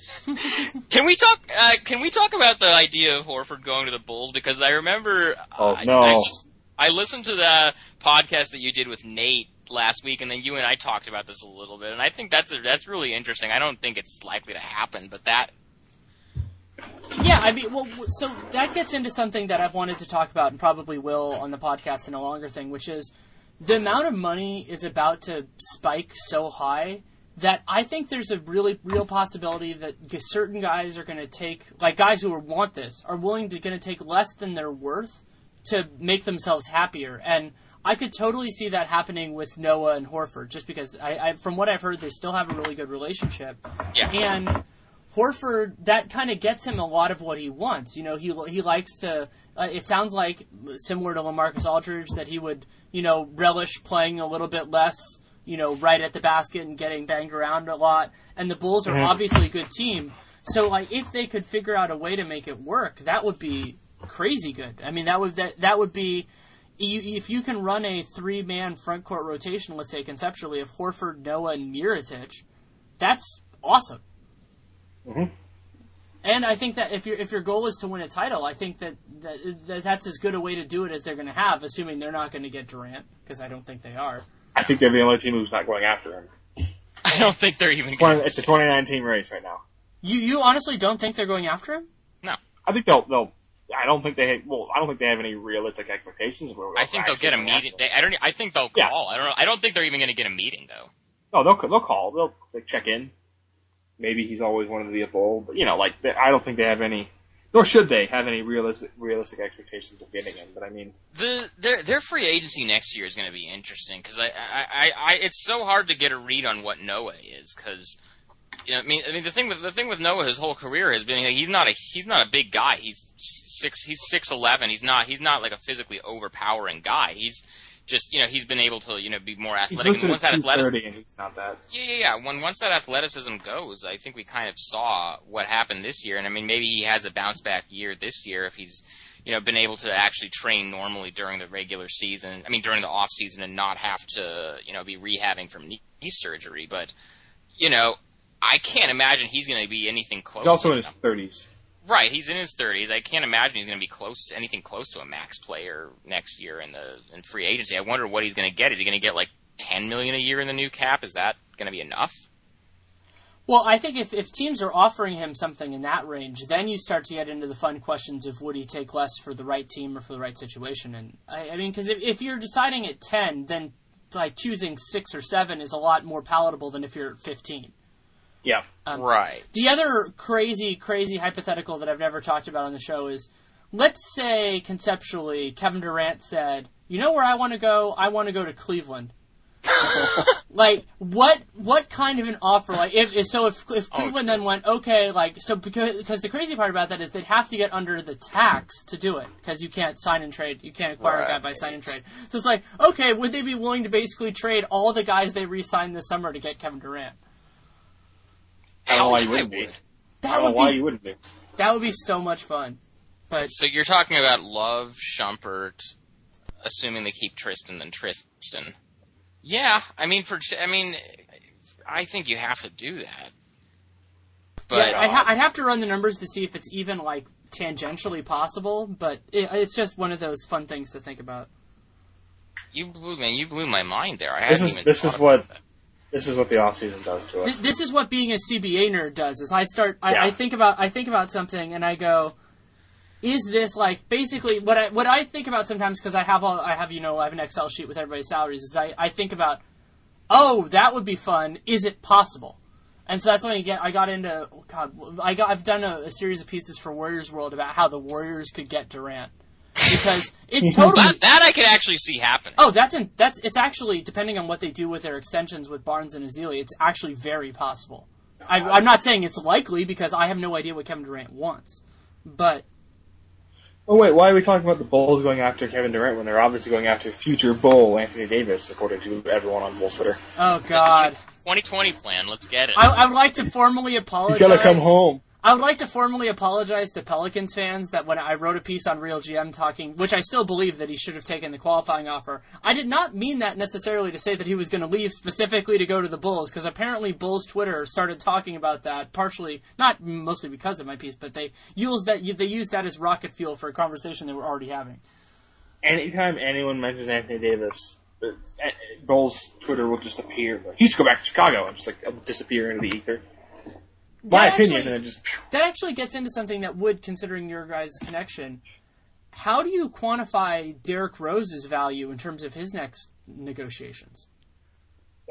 Can we talk? Uh, can we talk about the idea of Horford going to the Bulls? Because I remember, oh uh, no, I, I, listened, I listened to the podcast that you did with Nate last week, and then you and I talked about this a little bit, and I think that's a, that's really interesting. I don't think it's likely to happen, but that. Yeah, I mean, well, so that gets into something that I've wanted to talk about and probably will on the podcast in a longer thing, which is the amount of money is about to spike so high that I think there's a really real possibility that certain guys are going to take, like guys who want this, are willing to going to take less than they're worth to make themselves happier. And I could totally see that happening with Noah and Horford, just because I, I from what I've heard, they still have a really good relationship. Yeah. And Horford, that kind of gets him a lot of what he wants. You know, he he likes to. Uh, it sounds like similar to LaMarcus Aldridge that he would, you know, relish playing a little bit less, you know, right at the basket and getting banged around a lot. And the Bulls are mm-hmm. obviously a good team, so like if they could figure out a way to make it work, that would be crazy good. I mean, that would that that would be. You, if you can run a three-man front court rotation, let's say conceptually, of Horford, Noah, and Mirotic, that's awesome. Mm-hmm. And I think that if your if your goal is to win a title, I think that, that that's as good a way to do it as they're going to have, assuming they're not going to get Durant, because I don't think they are. I think they're the only team who's not going after him. I don't think they're even going to. It's a twenty-nine team race right now. You you honestly don't think they're going after him? No. I think they'll they'll. I don't think they have, well. I don't think they have any realistic expectations. Where I think they'll get a meeting. They, I don't. I think they'll call. Yeah. I don't know. I don't think they're even going to get a meeting though. No, they'll they'll call. They'll, they'll check in. Maybe he's always wanted to be a Bull, but you know, like they, I don't think they have any. Nor should they have any realistic realistic expectations of getting him. But I mean, the their their free agency next year is going to be interesting because I, I, I, I it's so hard to get a read on what Noah is because. You know, I mean, I mean the thing with the thing with Noah, his whole career has been like, he's not a he's not a big guy. He's six he's six eleven. He's not he's not like a physically overpowering guy. He's just you know he's been able to you know be more athletic. He's and once that athleticism, and he's not that. Yeah, yeah, yeah. When once that athleticism goes, I think we kind of saw what happened this year. And I mean, maybe he has a bounce back year this year if he's you know been able to actually train normally during the regular season. I mean, during the off season and not have to you know be rehabbing from knee surgery. But you know. I can't imagine he's going to be anything close. He's also to in his thirties. Right, he's in his thirties. I can't imagine he's going to be close to anything close to a max player next year in the in free agency. I wonder what he's going to get. Is he going to get like ten million dollars a year in the new cap? Is that going to be enough? Well, I think if, if teams are offering him something in that range, then you start to get into the fun questions of would he take less for the right team or for the right situation. And I, I mean, because if, if you're deciding at ten, then like choosing six or seven is a lot more palatable than if you're at fifteen. Yeah, um, right. The other crazy, crazy hypothetical that I've never talked about on the show is, let's say, conceptually, Kevin Durant said, you know where I want to go? I want to go to Cleveland. Like, what What kind of an offer? Like, if, if So if, if Cleveland oh, then went, okay, like, so because cause the crazy part about that is they'd have to get under the tax to do it, because you can't sign and trade. You can't acquire right. a guy by sign and trade. So it's like, okay, would they be willing to basically trade all the guys they re-signed this summer to get Kevin Durant? I don't know why you wouldn't would. be. That I don't would know why be, you wouldn't be. That would be so much fun. But so you're talking about Love, Shumpert, assuming they keep Tristan and Tristan. Yeah, I mean, for I mean, I think you have to do that. But yeah, I'd, ha- I'd have to run the numbers to see if it's even like tangentially possible. But it, it's just one of those fun things to think about. You blew man, you blew my mind there. I this is even this is what. That. This is what the offseason does to us. This, this is what being a C B A nerd does. Is I start, I, yeah. I think about, I think about something, and I go, "Is this like basically what I what I think about sometimes?" Because I have all, I have you know, I have an Excel sheet with everybody's salaries. Is I, I think about, oh, that would be fun. Is it possible? And so that's when you get. I got into oh God. I got. I've done a, a series of pieces for Warriors World about how the Warriors could get Durant. Because it's totally that, that I could actually see happening. Oh, that's in, that's it's actually depending on what they do with their extensions with Barnes and Ezeli, it's actually very possible. I, I'm not saying it's likely because I have no idea what Kevin Durant wants. But oh wait, why are we talking about the Bulls going after Kevin Durant when they're obviously going after future Bull Anthony Davis, according to everyone on Bulls Twitter? Oh God, twenty twenty plan. Let's get it. I, I would like to formally apologize. You gotta come home. I would like to formally apologize to Pelicans fans that when I wrote a piece on Real G M talking, which I still believe that he should have taken the qualifying offer, I did not mean that necessarily to say that he was going to leave specifically to go to the Bulls, because apparently Bulls Twitter started talking about that partially, not mostly because of my piece, but they used that they used that as rocket fuel for a conversation they were already having. Anytime anyone mentions Anthony Davis, Bulls Twitter will just appear. Like, he should go back to Chicago and just like disappear into the ether. My that opinion, actually, and just... that actually gets into something that would, considering your guys' connection, how do you quantify Derrick Rose's value in terms of his next negotiations?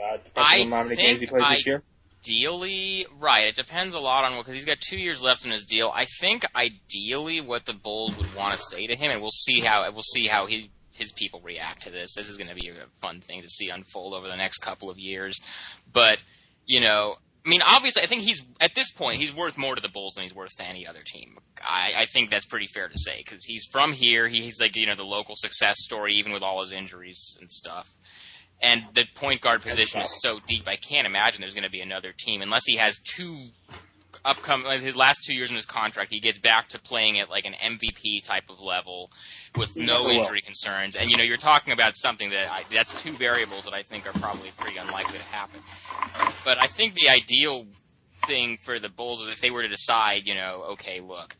Uh, I on how many think games he plays I, this year. Ideally, right, it depends a lot on what, because he's got two years left in his deal. I think ideally what the Bulls would want to say to him, and we'll see how we'll see how he. his people react to this. This is going to be a fun thing to see unfold over the next couple of years, but you know. I mean, obviously, I think he's at this point he's worth more to the Bulls than he's worth to any other team. I, I think that's pretty fair to say because he's from here. He, he's like you know the local success story, even with all his injuries and stuff. And the point guard position is so deep. I can't imagine there's going to be another team unless he has two upcoming like his last two years in his contract. He gets back to playing at like an M V P type of level with no injury concerns. And you know, you're talking about something that I, that's two variables that I think are probably pretty unlikely to happen. But I think the ideal thing for the Bulls is if they were to decide, you know, okay, look,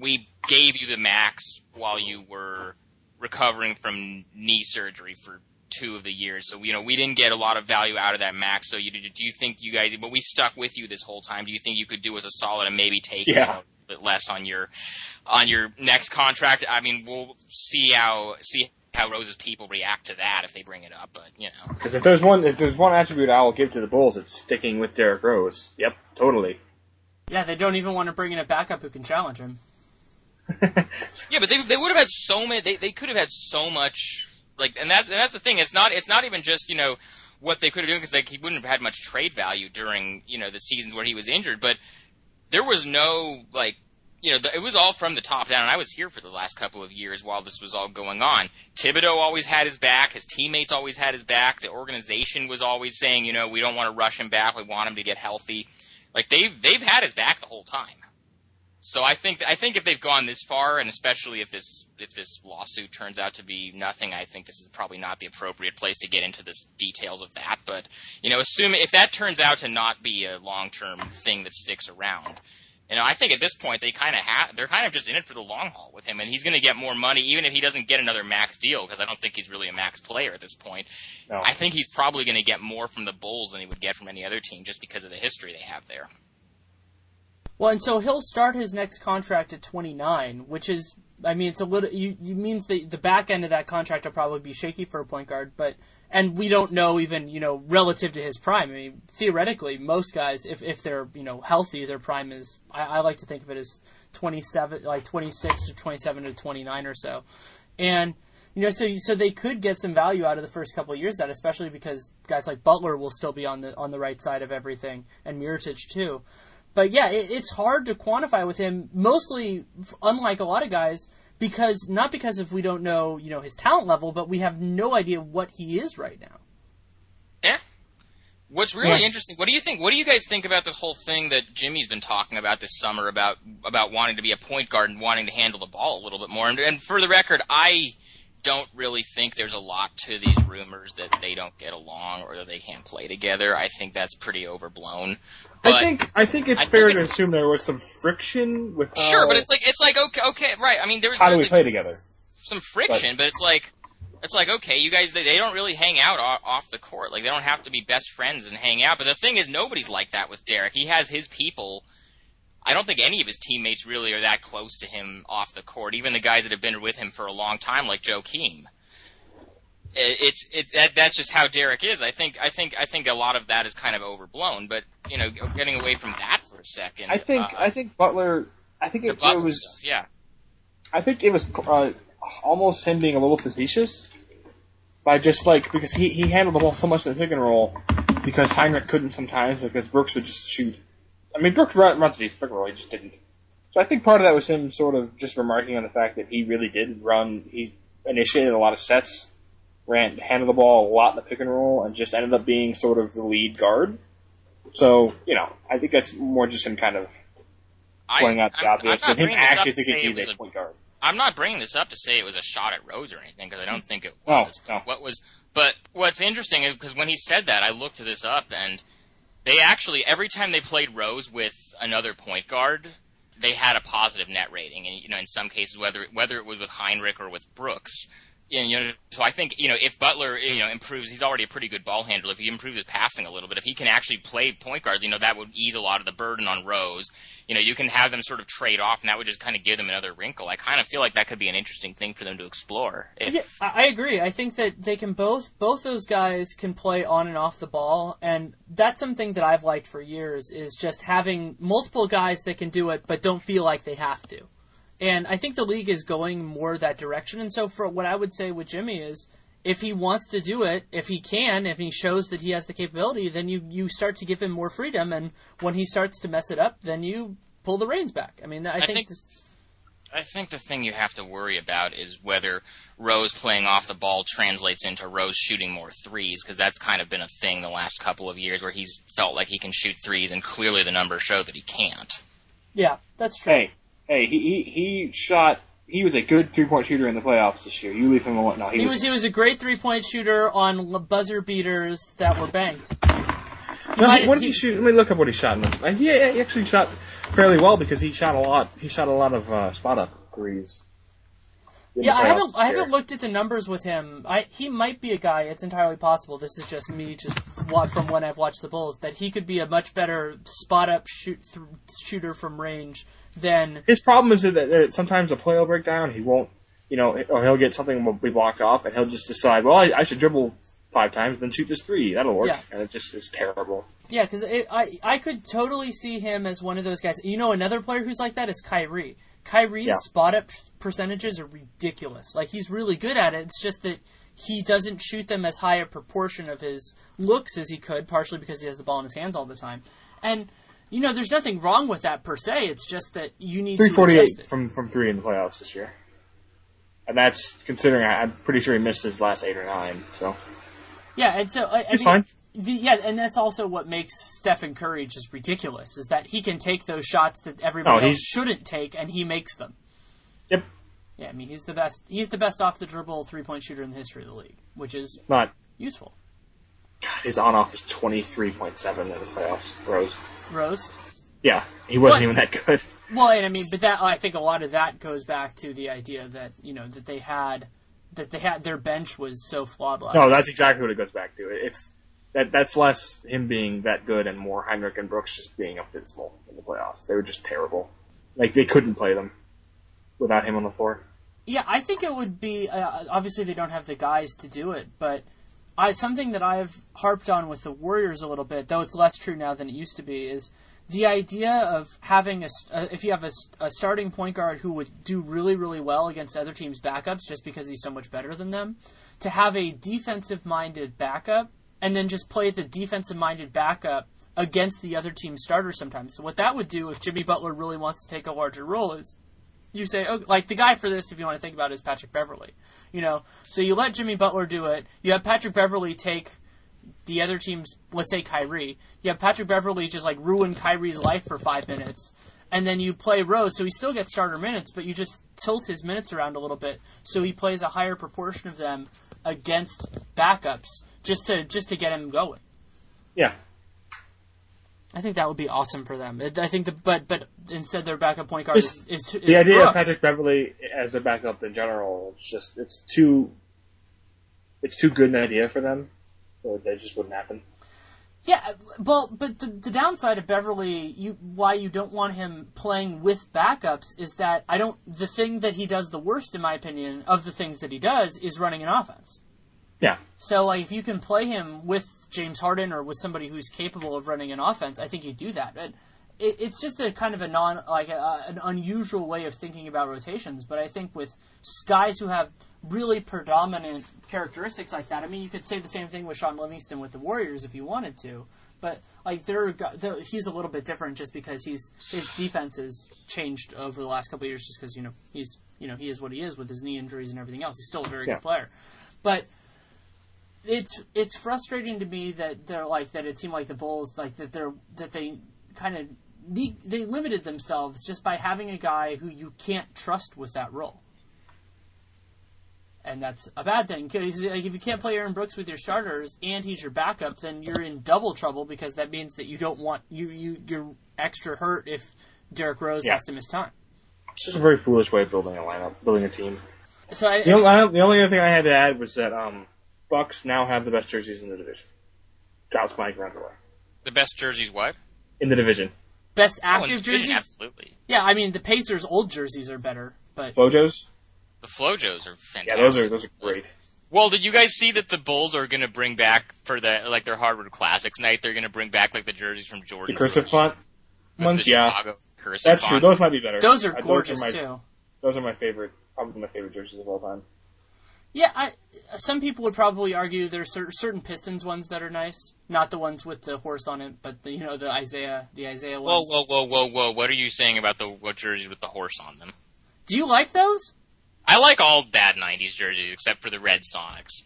we gave you the max while you were recovering from knee surgery for two of the years. So, you know, we didn't get a lot of value out of that max. So you, do you think you guys, but we stuck with you this whole time. Do you think you could do us a solid and maybe take yeah. you know, a bit less on your, on your next contract? I mean, we'll see how, see how Rose's people react to that if they bring it up, but you know, because if there's one, if there's one attribute I will give to the Bulls, it's sticking with Derrick Rose. Yep. Totally. Yeah. They don't even want to bring in a backup who can challenge him. yeah, but they they would have had so many. They, they could have had so much. Like, and that's and that's the thing. It's not it's not even just you know what they could have done because like he wouldn't have had much trade value during you know the seasons where he was injured. But there was no like you know the, it was all from the top down. And I was here for the last couple of years while this was all going on. Thibodeau always had his back. His teammates always had his back. The organization was always saying you know we don't want to rush him back. We want him to get healthy. Like they've they've had his back the whole time. So I think I think if they've gone this far, and especially if this if this lawsuit turns out to be nothing, I think this is probably not the appropriate place to get into the details of that. But you know, assume if that turns out to not be a long term thing that sticks around, you know, I think at this point they kind of have they're kind of just in it for the long haul with him, and he's going to get more money even if he doesn't get another max deal because I don't think he's really a max player at this point. No. I think he's probably going to get more from the Bulls than he would get from any other team just because of the history they have there. Well, and so he'll start his next contract at twenty-nine, which is, I mean, it's a little, you, you means the, the back end of that contract will probably be shaky for a point guard, but, and we don't know even, you know, relative to his prime. I mean, theoretically, most guys, if, if they're, you know, healthy, their prime is, I, I like to think of it as twenty-seven, like twenty-six to twenty-seven to twenty-nine or so. And, you know, so, so they could get some value out of the first couple of years of that, especially because guys like Butler will still be on the, on the right side of everything, and Mirotic too. But yeah, it, it's hard to quantify with him, mostly f- unlike a lot of guys, because not because if we don't know, you know, his talent level, but we have no idea what he is right now. Yeah. What's really yeah. interesting, what do you think, what do you guys think about this whole thing that Jimmy's been talking about this summer about, about wanting to be a point guard and wanting to handle the ball a little bit more? And, and for the record, I don't really think there's a lot to these rumors that they don't get along or that they can't play together. I think that's pretty overblown. But I think I think it's I fair think it's, to assume there was some friction with how, sure, but it's like it's like okay, okay, right? I mean, there was how do we play together? Some friction, but, but it's like it's like okay, you guys they, they don't really hang out off the court. Like they don't have to be best friends and hang out. But the thing is, nobody's like that with Derrick. He has his people. I don't think any of his teammates really are that close to him off the court. Even the guys that have been with him for a long time, like Joakim, it's it's that, that's just how Derrick is. I think I think I think a lot of that is kind of overblown. But you know, getting away from that for a second, I think uh, I think Butler, I think it, Butler it was stuff, yeah, I think it was uh, almost him being a little facetious by just like because he he handled the ball so much in the pick and roll because Heinrich couldn't sometimes because Brooks would just shoot. I mean, Brooks runs these pick and roll, he just didn't. So I think part of that was him sort of just remarking on the fact that he really did run. He initiated a lot of sets, ran, handled the ball a lot in the pick and roll, and just ended up being sort of the lead guard. So, you know, I think that's more just him kind of playing out the obvious than him actually thinking he's a point guard. I'm not bringing this up to say it was a shot at Rose or anything, because I don't think it was. No, no. What was, but what's interesting is because when he said that, I looked this up, and they actually, every time they played Rose with another point guard, they had a positive net rating. And, you know, in some cases, whether whether it was with Heinrich or with Brooks. And, you know, so I think, you know, if Butler, you know, improves, he's already a pretty good ball handler. If he improves his passing a little bit, if he can actually play point guard, you know, that would ease a lot of the burden on Rose. You know, you can have them sort of trade off, and that would just kind of give them another wrinkle. I kind of feel like that could be an interesting thing for them to explore. If... Yeah, I agree. I think that they can both, both those guys can play on and off the ball, and that's something that I've liked for years is just having multiple guys that can do it but don't feel like they have to. And I think the league is going more that direction. And so for what I would say with Jimmy is if he wants to do it, if he can, if he shows that he has the capability, then you, you start to give him more freedom. And when he starts to mess it up, then you pull the reins back. I mean, I, I think... think this- I think the thing you have to worry about is whether Rose playing off the ball translates into Rose shooting more threes, because that's kind of been a thing the last couple of years where he's felt like he can shoot threes, and clearly the numbers show that he can't. Yeah, that's true. Hey. Hey, he, he he shot. He was a good three point shooter in the playoffs this year. You leave him alone. No, he, he was, was he was a great three point shooter on buzzer beaters that were banked. No, he, what did he, he shoot? Let me look up what he shot. In he, he actually shot fairly well because he shot a lot. He shot a lot of uh, spot up threes. Yeah, I haven't I haven't looked at the numbers with him. I he might be a guy. It's entirely possible. This is just me, just from when I've watched the Bulls, that he could be a much better spot up shoot th- shooter from range than. His problem is that sometimes a play will break down. He won't, you know, or he'll get something will be blocked off, and he'll just decide, well, I, I should dribble five times, then shoot this three. That'll work. Yeah. And it just is terrible. Yeah, because I I could totally see him as one of those guys. You know, another player who's like that is Kyrie. Kyrie's yeah. spot-up percentages are ridiculous. Like, he's really good at it. It's just that he doesn't shoot them as high a proportion of his looks as he could, partially because he has the ball in his hands all the time. And, you know, there's nothing wrong with that per se. It's just that you need to adjust it. three forty-eight from, from three in the playoffs this year. And that's considering I, I'm pretty sure he missed his last eight or nine. So yeah, and so... I, he's I mean, fine. The, yeah, and that's also what makes Stephen Curry just ridiculous, is that he can take those shots that everybody oh, else shouldn't take, and he makes them. Yep. Yeah, I mean, he's the best He's the best off-the-dribble three-point shooter in the history of the league, which is not useful. God, his on-off is twenty-three point seven in the playoffs, Rose. Rose? Yeah, he wasn't but, even that good. Well, and I mean, but that I think a lot of that goes back to the idea that, you know, that they had, that they had their bench was so flawed last year. No, that's exactly what it goes back to. It's... That That's less him being that good and more Heinrich and Brooks just being abysmal in the playoffs. They were just terrible. Like, they couldn't play them without him on the floor. Yeah, I think it would be... Uh, obviously, they don't have the guys to do it, but I something that I've harped on with the Warriors a little bit, though it's less true now than it used to be, is the idea of having a... Uh, if you have a, a starting point guard who would do really, really well against other teams' backups just because he's so much better than them, to have a defensive-minded backup and then just play the defensive-minded backup against the other team's starter sometimes. So what that would do, if Jimmy Butler really wants to take a larger role, is you say, oh, like, the guy for this, if you want to think about it, is Patrick Beverley. You know, so you let Jimmy Butler do it. You have Patrick Beverley take the other team's, let's say Kyrie. You have Patrick Beverley just, like, ruin Kyrie's life for five minutes. And then you play Rose, so he still gets starter minutes, but you just tilt his minutes around a little bit so he plays a higher proportion of them against backups, just to just to get him going. Yeah, I think that would be awesome for them. I think the but but instead their backup point guard is, is, is the idea Brooks. Of Patrick Beverley as a backup in general. It's just it's too it's too good an idea for them, so that just wouldn't happen. Yeah, well, but the, the downside of Beverley, you why you don't want him playing with backups is that I don't. The thing that he does the worst, in my opinion, of the things that he does, is running an offense. Yeah. So, like, if you can play him with James Harden or with somebody who's capable of running an offense, I think you do that. But it, it's just a kind of a non, like a, an unusual way of thinking about rotations. But I think with guys who have really predominant characteristics like that, I mean, you could say the same thing with Sean Livingston with the Warriors if you wanted to. But like, they're, they're, he's a little bit different just because he's his defense has changed over the last couple of years, just because you know he's you know he is what he is with his knee injuries and everything else. He's still a very yeah. good player, but. It's it's frustrating to me that they're like that a team like the Bulls like that they're that they kind of they, they limited themselves just by having a guy who you can't trust with that role, and that's a bad thing. Because like, if you can't play Aaron Brooks with your starters and he's your backup, then you're in double trouble because that means that you don't want you you you're extra hurt if Derrick Rose yeah. has to miss time. It's just a very foolish way of building a lineup, building a team. So I, the, I, the only other thing I had to add was that. Um, Bucks now have the best jerseys in the division. That's my grand away. The best jerseys what? In the division. Best active oh, jerseys? Absolutely. Yeah, I mean, the Pacers' old jerseys are better, but... Flojos? The Flojos are fantastic. Yeah, those are, those are great. Well, did you guys see that the Bulls are going to bring back, for the like their Hardwood Classics night, they're going to bring back like the jerseys from Jordan? The cursive font? Ones? The yeah. Chicago cursive That's font. True. Those might be better. Those are gorgeous, uh, those are my, too. Those are my favorite, probably my favorite jerseys of all time. Yeah, I, some people would probably argue there's cer- certain Pistons ones that are nice, not the ones with the horse on it, but the, you know the Isaiah, the Isaiah ones. Whoa, whoa, whoa, whoa, whoa! What are you saying about the what jerseys with the horse on them? Do you like those? I like all bad nineties jerseys except for the Red Sonics.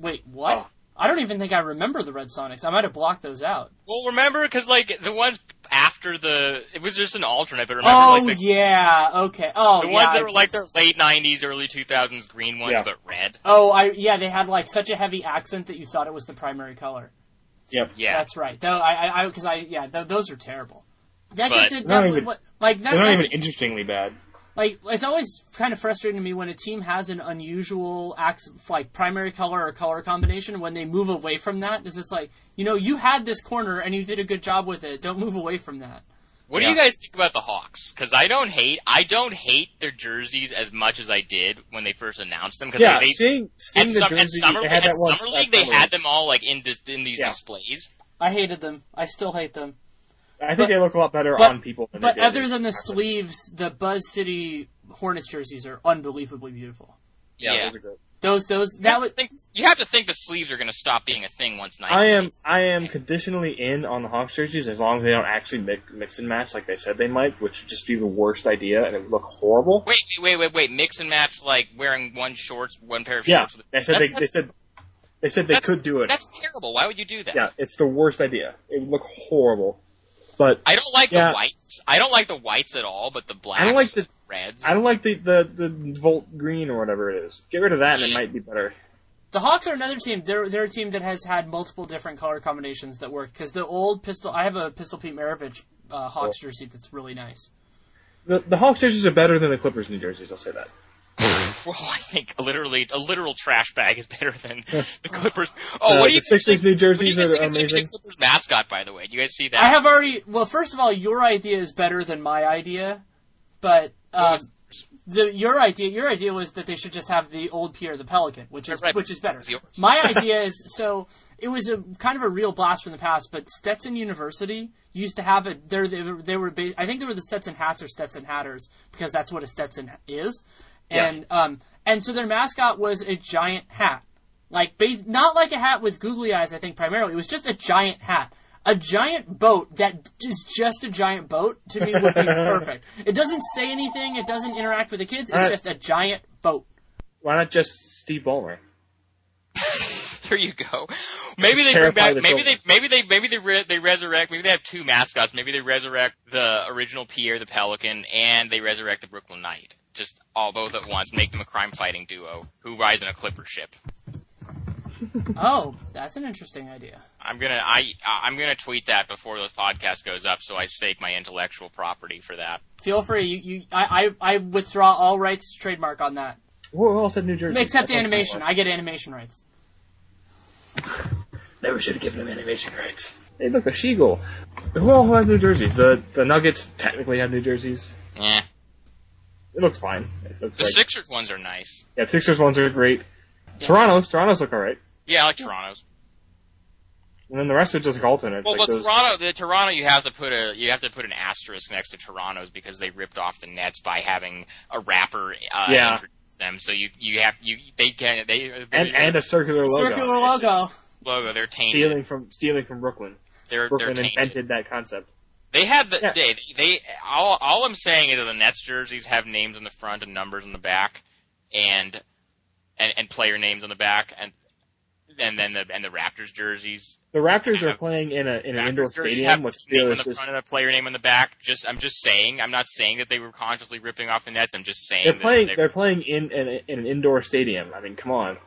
Wait, what? Oh. I don't even think I remember the Red Sonics. I might have blocked those out. Well, remember because like the ones after the it was just an alternate, but remember oh, like the, yeah, okay, oh the yeah, ones that I, were like their late nineties, early two thousands green ones, yeah. but red. Oh, I yeah, they had like such a heavy accent that you thought it was the primary color. Yep, yeah, that's right. Though I, I, because I, I, yeah, th- those are terrible. That but, gets it. That, even, what, like that. They're not even interestingly bad. like, it's always kind of frustrating to me when a team has an unusual accent, like primary color or color combination, when they move away from that, because it's like, you know, you had this corner and you did a good job with it. Don't move away from that. What yeah. do you guys think about the Hawks? Because I don't hate, I don't hate their jerseys as much as I did when they first announced them. Cause yeah, they, seeing, seeing the summer, jerseys, at Summer, at one, summer League, they had them all like in this, in these yeah. displays. I hated them. I still hate them. I think but, they look a lot better but, on people. Than but other than the sleeves, the Buzz City Hornets jerseys are unbelievably beautiful. Yeah, yeah. those are good. Those, those, that would. Think, you have to think the sleeves are going to stop being a thing once. I am, I am conditionally in on the Hawks jerseys as long as they don't actually mix, mix and match like they said they might, which would just be the worst idea and it would look horrible. Wait, wait, wait, wait! Mix and match like wearing one shorts, one pair of yeah. shorts. Yeah, they said that's, they, that's, they said they said they could do it. That's terrible. Why would you do that? Yeah, it's the worst idea. It would look horrible. But I don't like yeah. the whites. I don't like the whites at all, but the blacks, I don't like the, and the reds. I don't like the, the, the Volt Green or whatever it is. Get rid of that and it might be better. The Hawks are another team. They're, they're a team that has had multiple different color combinations that work. Because the old Pistol... I have a Pistol Pete Maravich uh, Hawks cool. jersey that's really nice. The, the Hawks jerseys are better than the Clippers new jerseys, I'll say that. Well, I think literally a literal trash bag is better than the Clippers. Oh, uh, what do you the Sixers' new jerseys are amazing. The Clippers mascot, by the way, do you guys see that? I have already. Well, first of all, your idea is better than my idea, but um, the your idea your idea was that they should just have the old Pierre the Pelican, which is right. which is better. My idea is so it was a kind of a real blast from the past, but Stetson University used to have it. They were, they were I think they were the Stetson Hats or Stetson Hatters because that's what a Stetson is. Yeah. And um and so their mascot was a giant hat, like not like a hat with googly eyes. I think primarily it was just a giant hat, a giant boat that is just a giant boat. To me, would be perfect. It doesn't say anything. It doesn't interact with the kids. It's right. just a giant boat. Why not just Steve Ballmer? There you go. Maybe they bring back. The maybe children. they. Maybe they. Maybe they. Re- they resurrect. Maybe they have two mascots. Maybe they resurrect the original Pierre the Pelican, and they resurrect the Brooklyn Knight. Just all both at once. Make them a crime-fighting duo who rides in a Clipper ship. Oh, that's an interesting idea. I'm gonna. I. I'm gonna tweet that before this podcast goes up, so I stake my intellectual property for that. Feel free. You. you I. I, I withdraw all rights to trademark on that. We're all said New Jersey. Except that's animation. I get animation rights. Never should have given him animation rights. Hey, look, a Sheagle. Who all has new jerseys? The the Nuggets technically have new jerseys. Yeah. It looks fine. It looks the like... Sixers ones are nice. Yeah, Sixers ones are great. Yes. Toronto's. Toronto's look alright. Yeah, I like Toronto's. And then the rest are just alternates. Well, like well those... Toronto, the Toronto, you have to put a you have to put an asterisk next to Toronto's because they ripped off the Nets by having a rapper. Uh, yeah. Introduce them, so you you have you they can they and, and a circular logo. Circular logo. Logo. They're tainted. Stealing from stealing from Brooklyn. They're, Brooklyn they're invented that concept. They have the yeah. they, they all all I'm saying is that the Nets jerseys have names on the front and numbers on the back and and, and player names on the back and and then the and the Raptors jerseys. The Raptors have, are playing in a in an Raptors indoor stadium with name on the front and a player name on the back. Just I'm just saying I'm not saying that they were consciously ripping off the Nets. I'm just saying they're that playing they were, they're playing in, in in an indoor stadium. I mean, come on.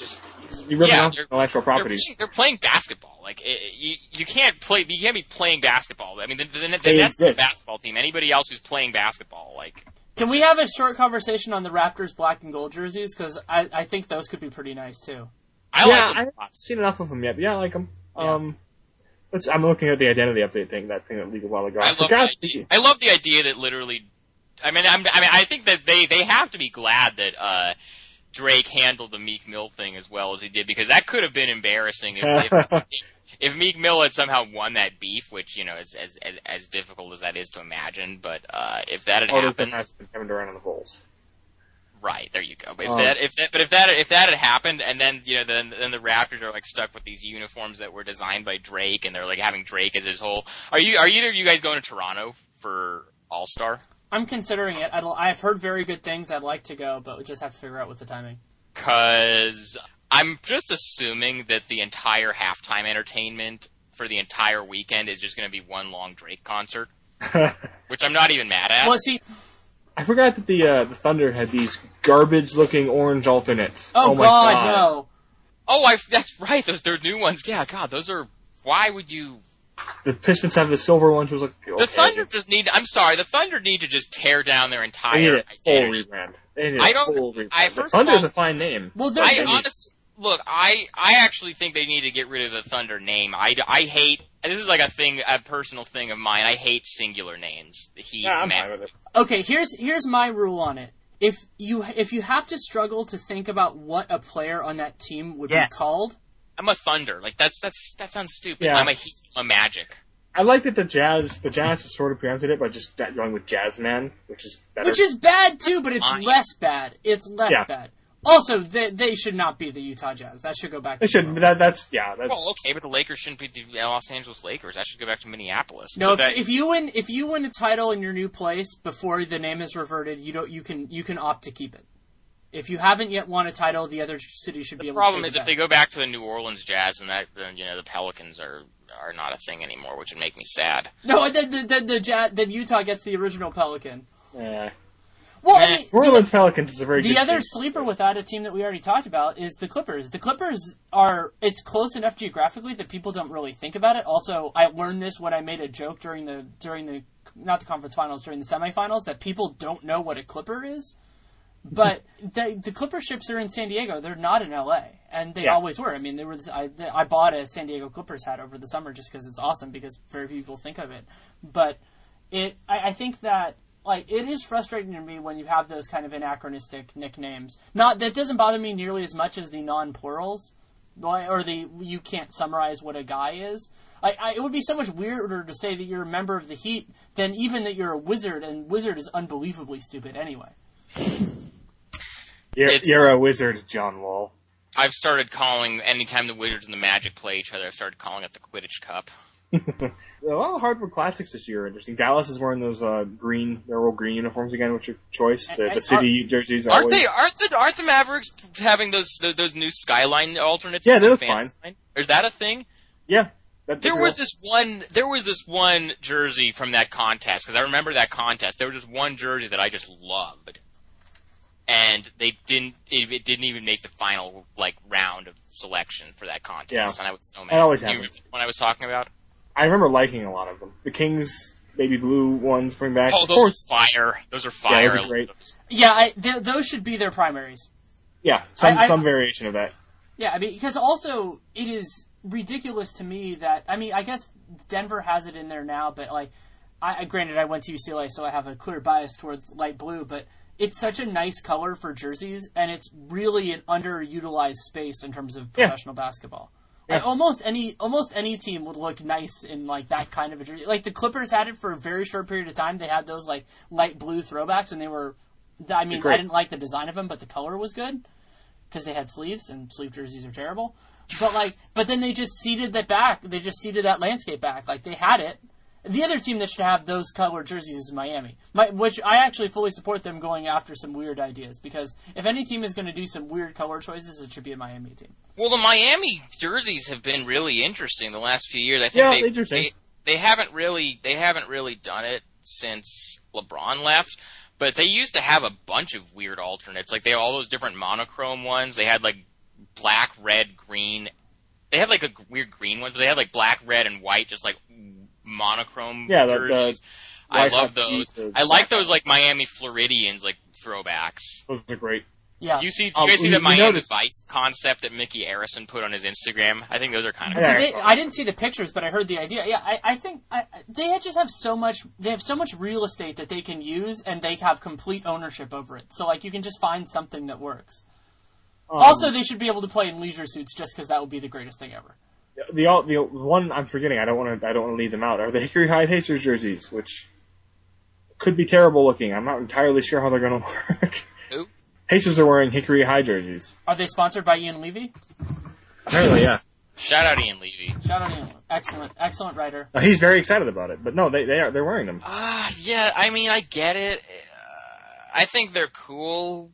Just you ripping yeah, off intellectual properties. They're, they're playing basketball. Like it, you, you can't play. You can't be playing basketball. I mean, the, the, the, the Nets are the basketball team. Anybody else who's playing basketball, like, can we have a short conversation on the Raptors black and gold jerseys? Because I, I think those could be pretty nice too. I yeah, like them. I haven't seen enough of them yet, but yeah, I like them. Yeah. Um, let's, I'm looking at the identity update thing. That thing that leaked a while ago. I, I love. The idea, I love the idea that literally. I mean, I'm, I mean, I think that they, they have to be glad that. Uh, Drake handled the Meek Mill thing as well as he did, because that could have been embarrassing if, if, if Meek Mill had somehow won that beef, which, you know, is as, as as difficult as that is to imagine, but uh, if that had oh, happened... Kevin Durant on the Bulls. Right, there you go. But if um, that, if that, but if that, if that had happened, and then, you know, then, then the Raptors are, like, stuck with these uniforms that were designed by Drake, and they're, like, having Drake as his whole... Are you? Are either of you guys going to Toronto for All-Star? I'm considering it. I'd, I've heard very good things. I'd like to go, but we just have to figure out what the timing. Because I'm just assuming that the entire halftime entertainment for the entire weekend is just going to be one long Drake concert, which I'm not even mad at. Well, see, I forgot that the uh, the Thunder had these garbage-looking orange alternates. Oh, oh my God, God, no! Oh, I, that's right. Those they're new ones. Yeah, God, those are. Why would you? The Pistons have the silver ones, which look Orlando. The Thunder and just need, I'm sorry, the Thunder need to just tear down their entire They need a full rebrand. They need a I don't, full rebrand. I, first the Thunder's of all, a fine name. Well, I honestly, look, I, I actually think they need to get rid of the Thunder name. I, I hate, this is like a thing, a personal thing of mine. I hate singular names. He, yeah, I'm fine with it. Okay, here's, here's my rule on it. If you if you have to struggle to think about what a player on that team would yes. be called, I'm a Thunder. Like that's that's that sounds stupid. Yeah. I'm a Heat. I'm a Magic. I like that the Jazz the Jazz have sort of preempted it by just going with Jazzman, which is better. Which is bad too, but it's less bad. It's less yeah. bad. Also, they they should not be the Utah Jazz. That should go back. They to should. That, that's yeah. That's... Well, okay, but the Lakers shouldn't be the Los Angeles Lakers. That should go back to Minneapolis. No, if, that... if you win, if you win a title in your new place before the name is reverted, you don't. You can you can opt to keep it. If you haven't yet won a title, the other city should the be able to take it. The problem is if they go back to the New Orleans Jazz, and that then you know the Pelicans are are not a thing anymore, which would make me sad. No, then the the, the Jazz, then Utah gets the original Pelican. Yeah. Well, I mean, New Orleans Pelicans is a very good team. The other sleeper without a team that we already talked about is the Clippers. The Clippers are, it's close enough geographically that people don't really think about it. Also, I learned this when I made a joke during the, during the, not the conference finals, during the semifinals, that people don't know what a Clipper is. But the, the Clipper ships are in San Diego. They're not in L A. And they yeah. always were. I mean, they were. I, they, I bought a San Diego Clippers hat over the summer just because it's awesome, because very few people think of it. But it, I, I think that, like, it is frustrating to me when you have those kind of anachronistic nicknames. Not that doesn't bother me nearly as much as the non-plurals, or the you can't summarize what a guy is. Like, I, it would be so much weirder to say that you're a member of the Heat than even that you're a wizard, and wizard is unbelievably stupid anyway. You're, you're a wizard, John Wall. I've started calling, anytime the Wizards and the Magic play each other, I've started calling it the Quidditch Cup. A lot of Hardwood Classics this year are interesting. Dallas is wearing those uh, green, their old green uniforms again, which are choice. The, the city are, jerseys are aren't always... they? Aren't the aren't the Mavericks having those the, those new skyline alternates? Yeah, they're fine. Line? Is that a thing? Yeah. There was this one. There was this one jersey from that contest because I remember that contest. There was just one jersey that I just loved, and they didn't. It, it didn't even make the final like round of selection for that contest, yeah. and I was so mad. That always happens. Do you remember what I was talking about? I remember liking a lot of them. The Kings, baby blue ones, bring back. Oh, those are fire! Those are fire! Yeah, those are great. Yeah, I, th- those should be their primaries. Yeah, some I, some I, variation of that. Yeah, I mean, because also it is ridiculous to me that I mean, I guess Denver has it in there now, but like, I granted I went to U C L A, so I have a clear bias towards light blue, but it's such a nice color for jerseys, and it's really an underutilized space in terms of professional yeah. basketball. Yeah. Like almost any almost any team would look nice in like that kind of a jersey. Like the Clippers had it for a very short period of time. They had those like light blue throwbacks, and they were. I mean, I didn't like the design of them, but the color was good because they had sleeves, and sleeve jerseys are terrible. But like, but then they just seeded that back. They just seeded that landscape back. Like they had it. The other team that should have those color jerseys is Miami, My, which I actually fully support them going after some weird ideas, because if any team is going to do some weird color choices, it should be a Miami team. Well, the Miami jerseys have been really interesting the last few years. I think yeah, they, interesting. They, they haven't really they haven't really done it since LeBron left, but they used to have a bunch of weird alternates. Like they had all those different monochrome ones. They had like black, red, green. They had like a weird green one, but they had like black, red, and white, just like monochrome yeah, jerseys. The, the, I love those. Those. I like those like Miami Floridians like throwbacks. Those are great. Yeah. You see, um, you guys see the Miami noticed. Vice concept that Mickey Arison put on his Instagram? I think those are kind of yeah. cool. Did they, I didn't see the pictures, but I heard the idea. Yeah, I, I think I, they just have so much. They have so much real estate that they can use, and they have complete ownership over it. So like, you can just find something that works. Um, also, they should be able to play in leisure suits, just because that would be the greatest thing ever. The all the one I'm forgetting. I don't want to. I don't want to leave them out. Are the Hickory High Pacers jerseys, which could be terrible looking. I'm not entirely sure how they're going to work. Who? Pacers are wearing Hickory High jerseys. Are they sponsored by Ian Levy? Apparently, yeah. Shout out Ian Levy. Shout out Ian Levy. Excellent, excellent writer. Now, he's very excited about it, but no, they they are they're wearing them. Ah, uh, yeah. I mean, I get it. Uh, I think they're cool.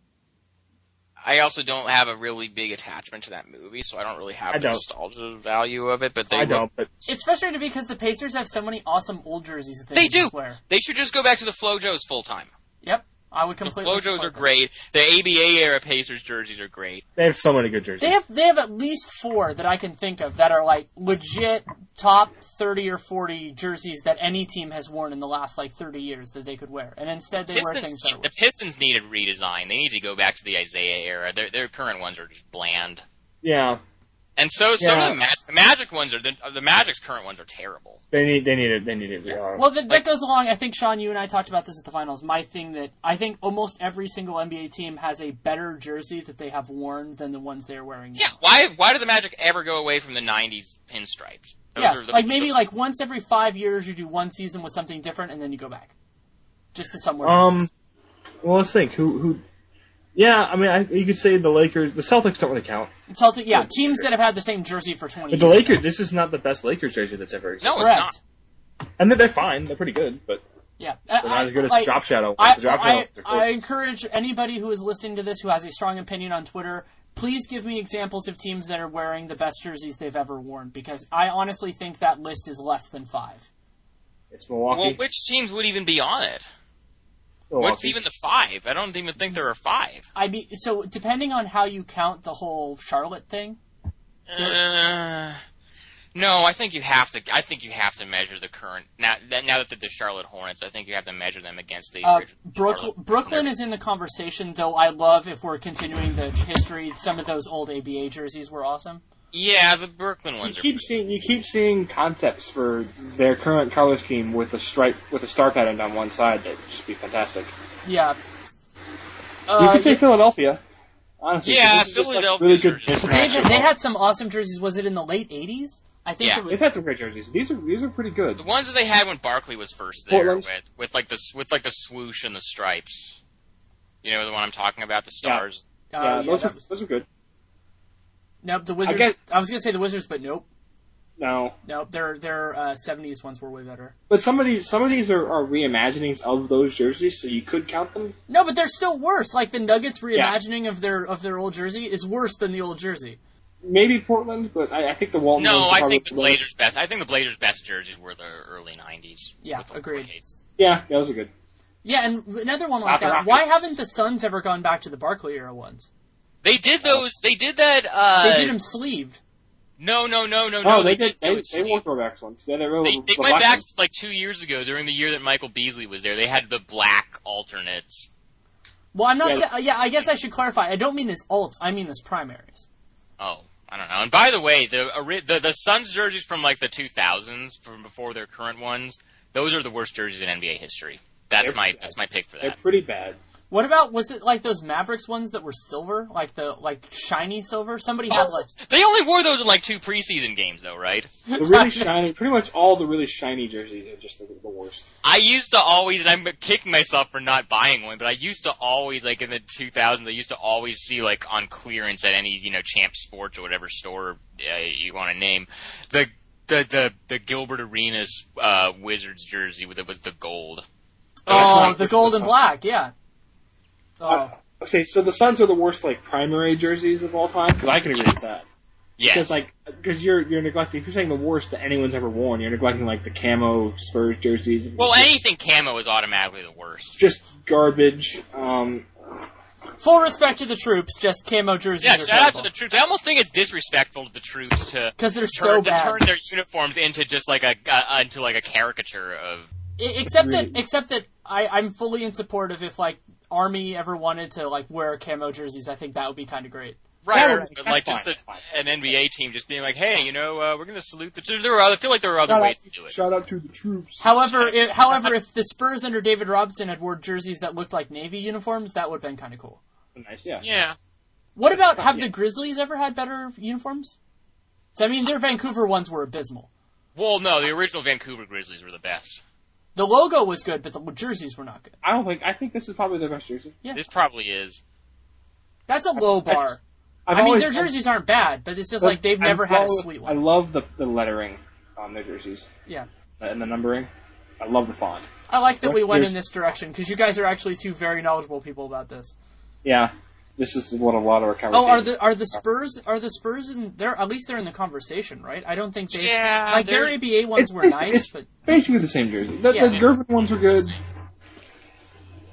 I also don't have a really big attachment to that movie, so I don't really have the nostalgia value of it. But they I don't. But... It's frustrating because the Pacers have so many awesome old jerseys that they, they do. Wear. They should just go back to the FloJos full time. Yep, I would completely. The FloJos are great. Them. The A B A era Pacers jerseys are great. They have so many good jerseys. They have they have at least four that I can think of that are like legit top thirty or forty jerseys that any team has worn in the last, like, thirty years that they could wear. And instead they Pistons, wear things that are worse. The Pistons need a redesign. They need to go back to the Isaiah era. Their their current ones are just bland. Yeah. And so some yeah. of the, Mag- the Magic ones are the, the Magic's current ones are terrible. They need they need it they need it. Yeah. Well, that, like, that goes along. I think, Sean, you and I talked about this at the finals. My thing that I think almost every single N B A team has a better jersey that they have worn than the ones they're wearing now. Yeah. Why why do the Magic ever go away from the nineties pinstripes? Those yeah. are the, like maybe the, like once every five years you do one season with something different and then you go back just to somewhere. Um. Different. Well, let's think who who. Yeah, I mean, I, you could say the Lakers, the Celtics don't really count. Celtic, yeah, teams that have had the same jersey for twenty years. But the Lakers, now. This is not the best Lakers jersey that's ever existed. No, it's Correct. Not. And they're, they're fine, they're pretty good, but yeah. they're not I, as good as like, Drop Shadow. I, Drop I, Shadow I, I encourage anybody who is listening to this who has a strong opinion on Twitter, please give me examples of teams that are wearing the best jerseys they've ever worn, because I honestly think that list is less than five. It's Milwaukee. Well, which teams would even be on it? What's even the five? I don't even think there are five. I mean, so depending on how you count the whole Charlotte thing. Uh, no, I think you have to. I think you have to measure the current. Now that now that they're the Charlotte Hornets, I think you have to measure them against the. Uh, Brooklyn, Brooklyn is in the conversation, though. I love if we're continuing the history. Some of those old A B A jerseys were awesome. Yeah, the Brooklyn ones. You keep are seeing you keep seeing concepts for their current color scheme with a stripe with a star pattern on one side. That would just be fantastic. Yeah. You uh, could say yeah. Philadelphia. Honestly, yeah, Philadelphia. Like really good they, they had some awesome jerseys. Was it in the late eighties? I think yeah. it was. They've had some great jerseys. These are these are pretty good. The ones that they had when Barkley was first there, Portland. with with like the with like the swoosh and the stripes. You know the one I'm talking about, the stars. Yeah, uh, yeah, yeah those, are, was... those are good. Nope, the Wizards. I, guess, I was gonna say the Wizards, but nope. No. Nope, their their uh, seventies ones were way better. But some of these some of these are, are reimaginings of those jerseys, so you could count them. No, but they're still worse. Like the Nuggets reimagining yeah. of their of their old jersey is worse than the old jersey. Maybe Portland, but I, I think the Walton. No, I think the Blazers' best. I think the Blazers' best jerseys were the early nineties. Yeah, agreed. Yeah, those are good. Yeah, and another one like that. Why haven't the Suns ever gone back to the Barkley era ones? They did those. They did that. Uh, they did them sleeved. No, no, no, no, no. Oh, they, they did. They, they wore throwbacks once. Yeah, they, were, they, they went back ones. like two years ago during the year that Michael Beasley was there. They had the black alternates. Well, I'm not. Yeah, sa- yeah I guess I should clarify. I don't mean as alts. I mean as primaries. Oh, I don't know. And by the way, the the the Suns jerseys from like the two thousands, from before their current ones, those are the worst jerseys in N B A history. That's they're my that's my pick for that. They're pretty bad. What about, was it like those Mavericks ones that were silver? Like the, like shiny silver? Somebody oh, had like... They only wore those in like two preseason games though, right? The really shiny, pretty much all the really shiny jerseys are just the, the worst. I used to always, and I'm kicking myself for not buying one, but I used to always, like in the two thousands, I used to always see like on clearance at any, you know, Champ Sports or whatever store uh, you want to name, the, the, the, the Gilbert Arenas uh, Wizards jersey that was the gold. Oh, the gold and black, yeah. Oh. Uh, okay, so the Suns are the worst, like, primary jerseys of all time, because I can agree yes. with that. Yes. Because, like, because you're, you're neglecting, if you're saying the worst that anyone's ever worn, you're neglecting, like, the camo Spurs jerseys. Well, anything camo is automatically the worst. Just garbage. Um, Full respect to the troops, just camo jerseys yeah, are Yeah, shout terrible. Out to the troops. I almost think it's disrespectful to the troops to, Cause they're turn, so bad. to turn their uniforms into just, like, a, uh, into, like, a caricature of... Except that, except that I, I'm fully in support of if, like, Army ever wanted to like wear camo jerseys, I think that would be kind of great. Right, or, but like fine. just a, an N B A team just being like, "Hey, you know, uh, we're going to salute the troops." There were, I feel like there were other shout ways out, to do it. Shout out to the troops. However, if, however, if the Spurs under David Robinson had worn jerseys that looked like Navy uniforms, that would have been kind of cool. Nice, yeah. Yeah. What about have yeah. the Grizzlies ever had better uniforms? So I mean, their Vancouver ones were abysmal. Well, no, the original Vancouver Grizzlies were the best. The logo was good, but the jerseys were not good. I don't think... I think this is probably their best jersey. Yeah. This probably is. That's a low I've, bar. I've, I've I mean, always, their jerseys I've, aren't bad, but it's just like they've never I've had always, a sweet one. I love the, the lettering on their jerseys. Yeah. And the numbering. I love the font. I like that what, we went in this direction, because you guys are actually two very knowledgeable people about this. Yeah. This is what a lot of our conversations. Oh, are the are the Spurs are the Spurs in there? At least they're in the conversation, right? I don't think they. Yeah, like their A B A ones were nice, it's but basically the same jersey. The, yeah, the Gervin ones were good.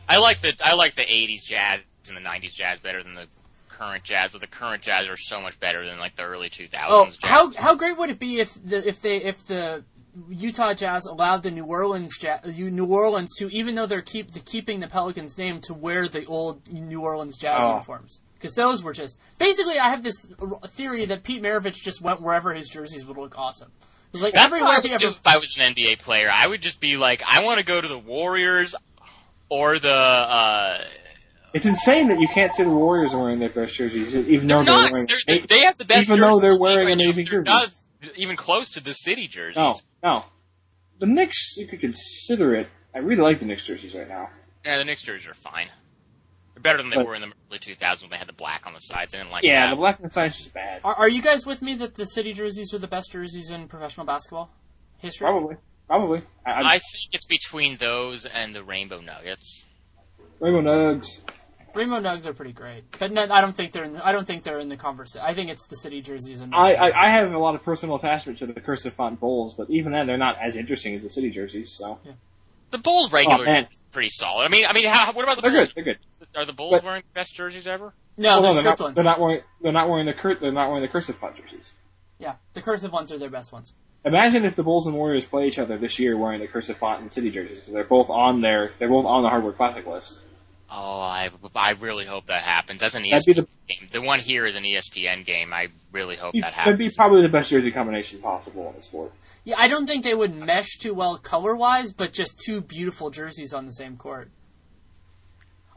I like the I like the eighties Jazz and the nineties Jazz better than the current Jazz, but the current Jazz are so much better than like the early two thousands. Oh, how how great would it be if the if they if the Utah Jazz allowed the New Orleans Jazz, New Orleans to, even though they're keep the, keeping the Pelicans name, to wear the old New Orleans Jazz oh. uniforms, because those were just basically. I have this theory that Pete Maravich just went wherever his jerseys would look awesome. It's like everywhere I would ever... do if I was an N B A player, I would just be like, I want to go to the Warriors or the. Uh... It's insane that you can't see the Warriors wearing their best jerseys, even they're though not. they're wearing. They're, they have the best even jerseys, though they're wearing right amazing they're jerseys. Not even close to the city jerseys. No, no. The Knicks, you could consider it. I really like the Knicks jerseys right now. Yeah, the Knicks jerseys are fine. They're better than they but, were in the early two thousands when they had the black on the sides. I didn't like yeah, that. Yeah, the black on the sides is bad. Are, are you guys with me that the city jerseys are the best jerseys in professional basketball history? Probably. Probably. I, I think it's between those and the Rainbow Nuggets. Rainbow Nugs. Rainbow Nugs are pretty great, but no, I don't think they're in. The, I don't think they're in the conversation. I think it's the city jerseys. And I, I, I have a lot of personal attachment to the cursive font Bulls, but even then, they're not as interesting as the city jerseys. So yeah. The Bulls regular oh, are pretty solid. I mean, I mean, how, what about the? They're Bulls? Good. They're good. Are the Bulls but, wearing the best jerseys ever? No, well, they're not. Ones. They're not wearing. They're not wearing the. Cur- they're not wearing the cursive font jerseys. Yeah, the cursive ones are their best ones. Imagine if the Bulls and Warriors play each other this year wearing the cursive font and city jerseys. They're both on their. They're both on the Hardwood Classic list. Oh, I, I really hope that happens. That's an E S P N the, game. The one here is an E S P N game. I really hope that happens. That'd be probably the best jersey combination possible in the sport. Yeah, I don't think they would mesh too well color-wise, but just two beautiful jerseys on the same court.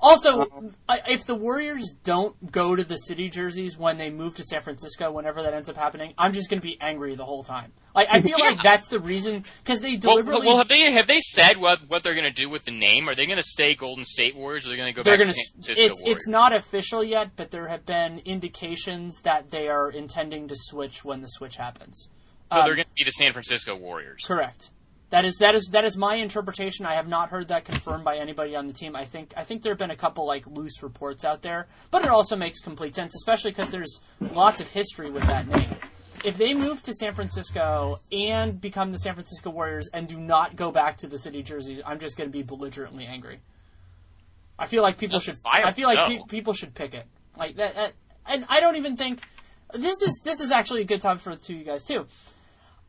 Also, um, if the Warriors don't go to the city jerseys when they move to San Francisco, whenever that ends up happening, I'm just going to be angry the whole time. Like, I feel yeah. like that's the reason, because they deliberately... Well, well, have they have they said what what they're going to do with the name? Are they going to stay Golden State Warriors, or are they going to go they're back gonna, to San Francisco it's, Warriors? It's not official yet, but there have been indications that they are intending to switch when the switch happens. So um, they're going to be the San Francisco Warriors. Correct. That is that is that is my interpretation. I have not heard that confirmed by anybody on the team. I think I think there have been a couple like loose reports out there, but it also makes complete sense, especially because there's lots of history with that name. If they move to San Francisco and become the San Francisco Warriors and do not go back to the city jerseys, I'm just going to be belligerently angry. I feel like people That's should. I feel like pe- people should pick it like that, that. And I don't even think this is this is actually a good time for to you guys too.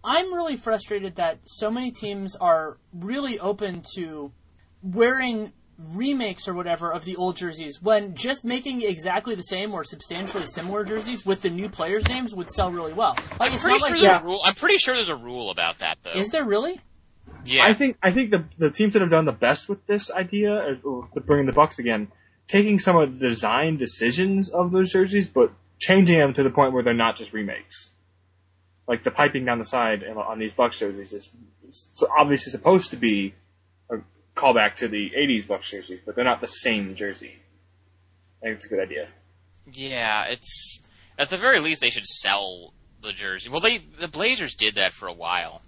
I'm really frustrated that so many teams are really open to wearing remakes or whatever of the old jerseys when just making exactly the same or substantially similar jerseys with the new players' names would sell really well. Like, it's I'm, pretty not sure like, yeah. a rule. I'm pretty sure there's a rule about that, though. Is there really? Yeah. I think I think the the teams that have done the best with this idea, or, or bringing the Bucks again, taking some of the design decisions of those jerseys, but changing them to the point where they're not just remakes. Like, the piping down the side on these Bucks jerseys is obviously supposed to be a callback to the eighties Bucks jerseys, but they're not the same jersey. I think it's a good idea. Yeah, it's... At the very least, they should sell the jersey. Well, they the Blazers did that for a while.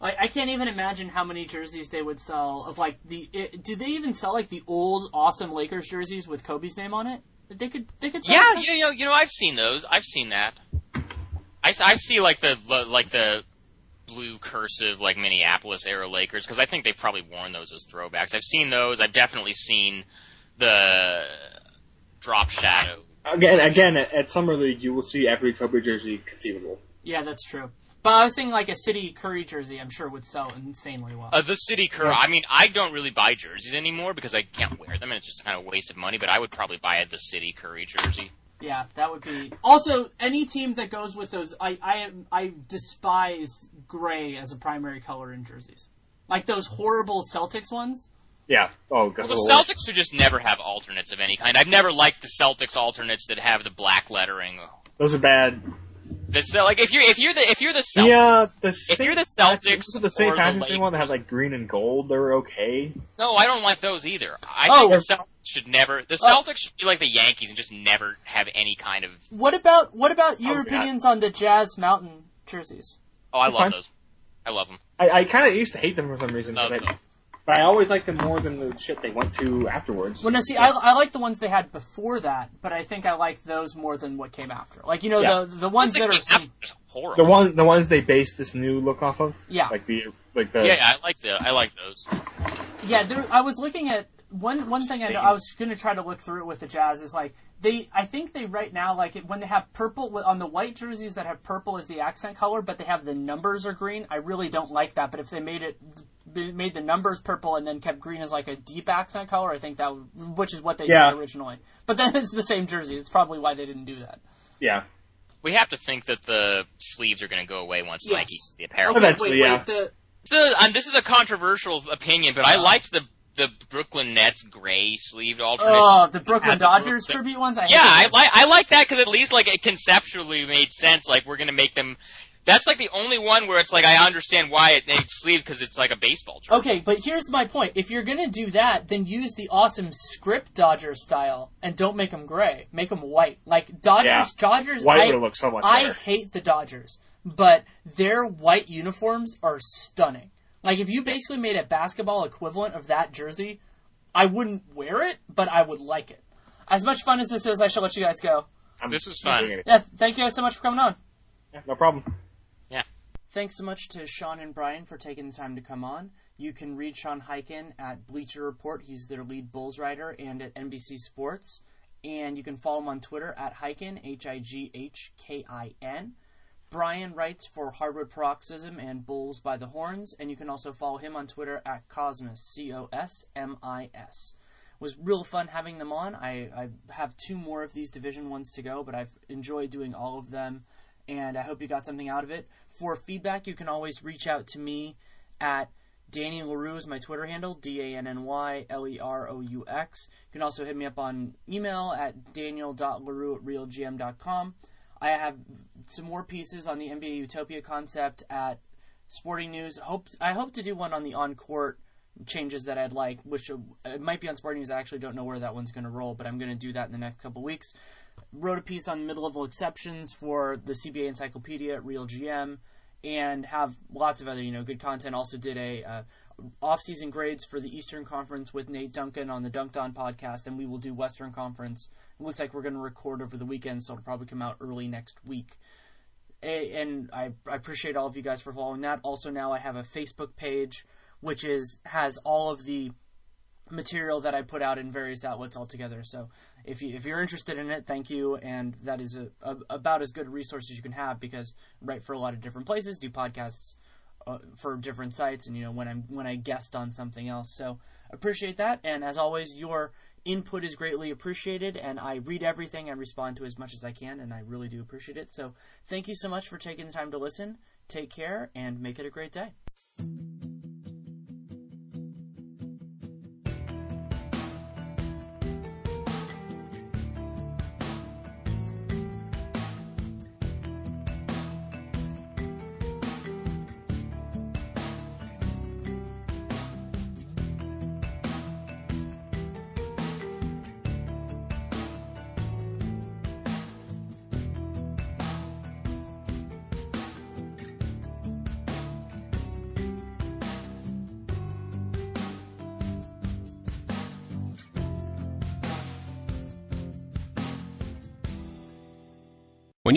I, I can't even imagine how many jerseys they would sell of, like, the... It, do they even sell, like, the old, awesome Lakers jerseys with Kobe's name on it? They could, they could sell Yeah, them. you know, you know, I've seen those. I've seen that. I, I see like the like the blue cursive like Minneapolis era Lakers because I think they've probably worn those as throwbacks. I've seen those. I've definitely seen the drop shadow. Again, again at Summer League you will see every Kobe jersey conceivable. Yeah, that's true. But I was thinking like a City Curry jersey. I'm sure would sell insanely well. Uh, the City Curry. Yeah. I mean, I don't really buy jerseys anymore because I can't wear them and it's just kind of a waste of money. But I would probably buy the City Curry jersey. Yeah, that would be... Also, any team that goes with those... I, I I despise gray as a primary color in jerseys. Like those horrible Celtics ones. Yeah. Oh, God. Well, the Celtics should just never have alternates of any kind. I've never liked the Celtics alternates that have the black lettering. Those are bad. The, so, like, if you're, if you're the if you're the Celtics... Yeah, the If same, you're the Celtics or the same kind of one that has, like, green and gold, they're okay. No, I don't like those either. I oh, think the Celtics... Should never the Celtics oh. should be like the Yankees and just never have any kind of. What about what about your oh, opinions God. on the Jazz Mountain jerseys? Oh, I They're love fine. those. I love them. I, I kind of used to hate them for some reason, but I, but I always liked them more than the shit they went to afterwards. Well, no, see, yeah. I I like the ones they had before that, but I think I like those more than what came after. Like you know yeah. the the ones that are some, horrible. The one the ones they based this new look off of. Yeah, like the like the. Yeah, I like the I like those. Yeah, there, I was looking at. One one thing I know, I was going to try to look through it with the Jazz is like they I think they right now like when they have purple on the white jerseys that have purple as the accent color, but they have the numbers are green. I really don't like that. But if they made it made the numbers purple and then kept green as like a deep accent color, I think that which is what they yeah. did originally. But then it's the same jersey. It's probably why they didn't do that. Yeah. We have to think that the sleeves are going to go away once yes. Nike the apparel. Okay, eventually, wait, yeah. Wait, the... The, um, this is a controversial opinion, but I liked the the Brooklyn Nets gray sleeved alternate. Oh, the Brooklyn Dodgers the Brooklyn. tribute ones. I yeah, I like I like that because at least like it conceptually made sense. Like we're gonna make them. That's like the only one where it's like I understand why it named sleeved because it's like a baseball jersey. Okay, but here's my point: if you're gonna do that, then use the awesome script Dodgers style and don't make them gray. Make them white. Like Dodgers, yeah. Dodgers. White would have looked so much better. I hate the Dodgers. But their white uniforms are stunning. Like, if you basically made a basketball equivalent of that jersey, I wouldn't wear it, but I would like it. As much fun as this is, I shall let you guys go. This was fun. Yeah, thank you guys so much for coming on. Yeah, no problem. Yeah. Thanks so much to Sean and Brian for taking the time to come on. You can read Sean Highkin at Bleacher Report. He's their lead Bulls writer and at N B C Sports. And you can follow him on Twitter at Highkin, H I G H K I N. Brian writes for Hardwood Paroxysm and Bulls by the Horns, and you can also follow him on Twitter at Cosmis, C O S M I S. It was real fun having them on. I, I have two more of these Division Ones to go, but I've enjoyed doing all of them, and I hope you got something out of it. For feedback, you can always reach out to me at Danny LaRue is my Twitter handle, D A N N Y L E R O U X. You can also hit me up on email at daniel dot larue at real g m dot com. I have some more pieces on the N B A Utopia concept at Sporting News. Hope I hope to do one on the on-court changes that I'd like, which it might be on Sporting News. I actually don't know where that one's going to roll, but I'm going to do that in the next couple weeks. Wrote a piece on mid-level exceptions for the C B A Encyclopedia at Real G M, and have lots of other you know good content. Also did a uh, off-season grades for the Eastern Conference with Nate Duncan on the Dunked On podcast, and we will do Western Conference. It looks like we're going to record over the weekend, so it'll probably come out early next week. And I, I appreciate all of you guys for following that. Also, now I have a Facebook page, which is has all of the material that I put out in various outlets all together. So if, you, if you're interested in it, thank you. And that is a, a, about as good a resource as you can have because I write for a lot of different places, do podcasts uh, for different sites, and you know when I'm when I guest on something else. So appreciate that. And as always, your input is greatly appreciated, and I read everything and respond to as much as I can, and I really do appreciate it. So thank you so much for taking the time to listen. Take care, and make it a great day. When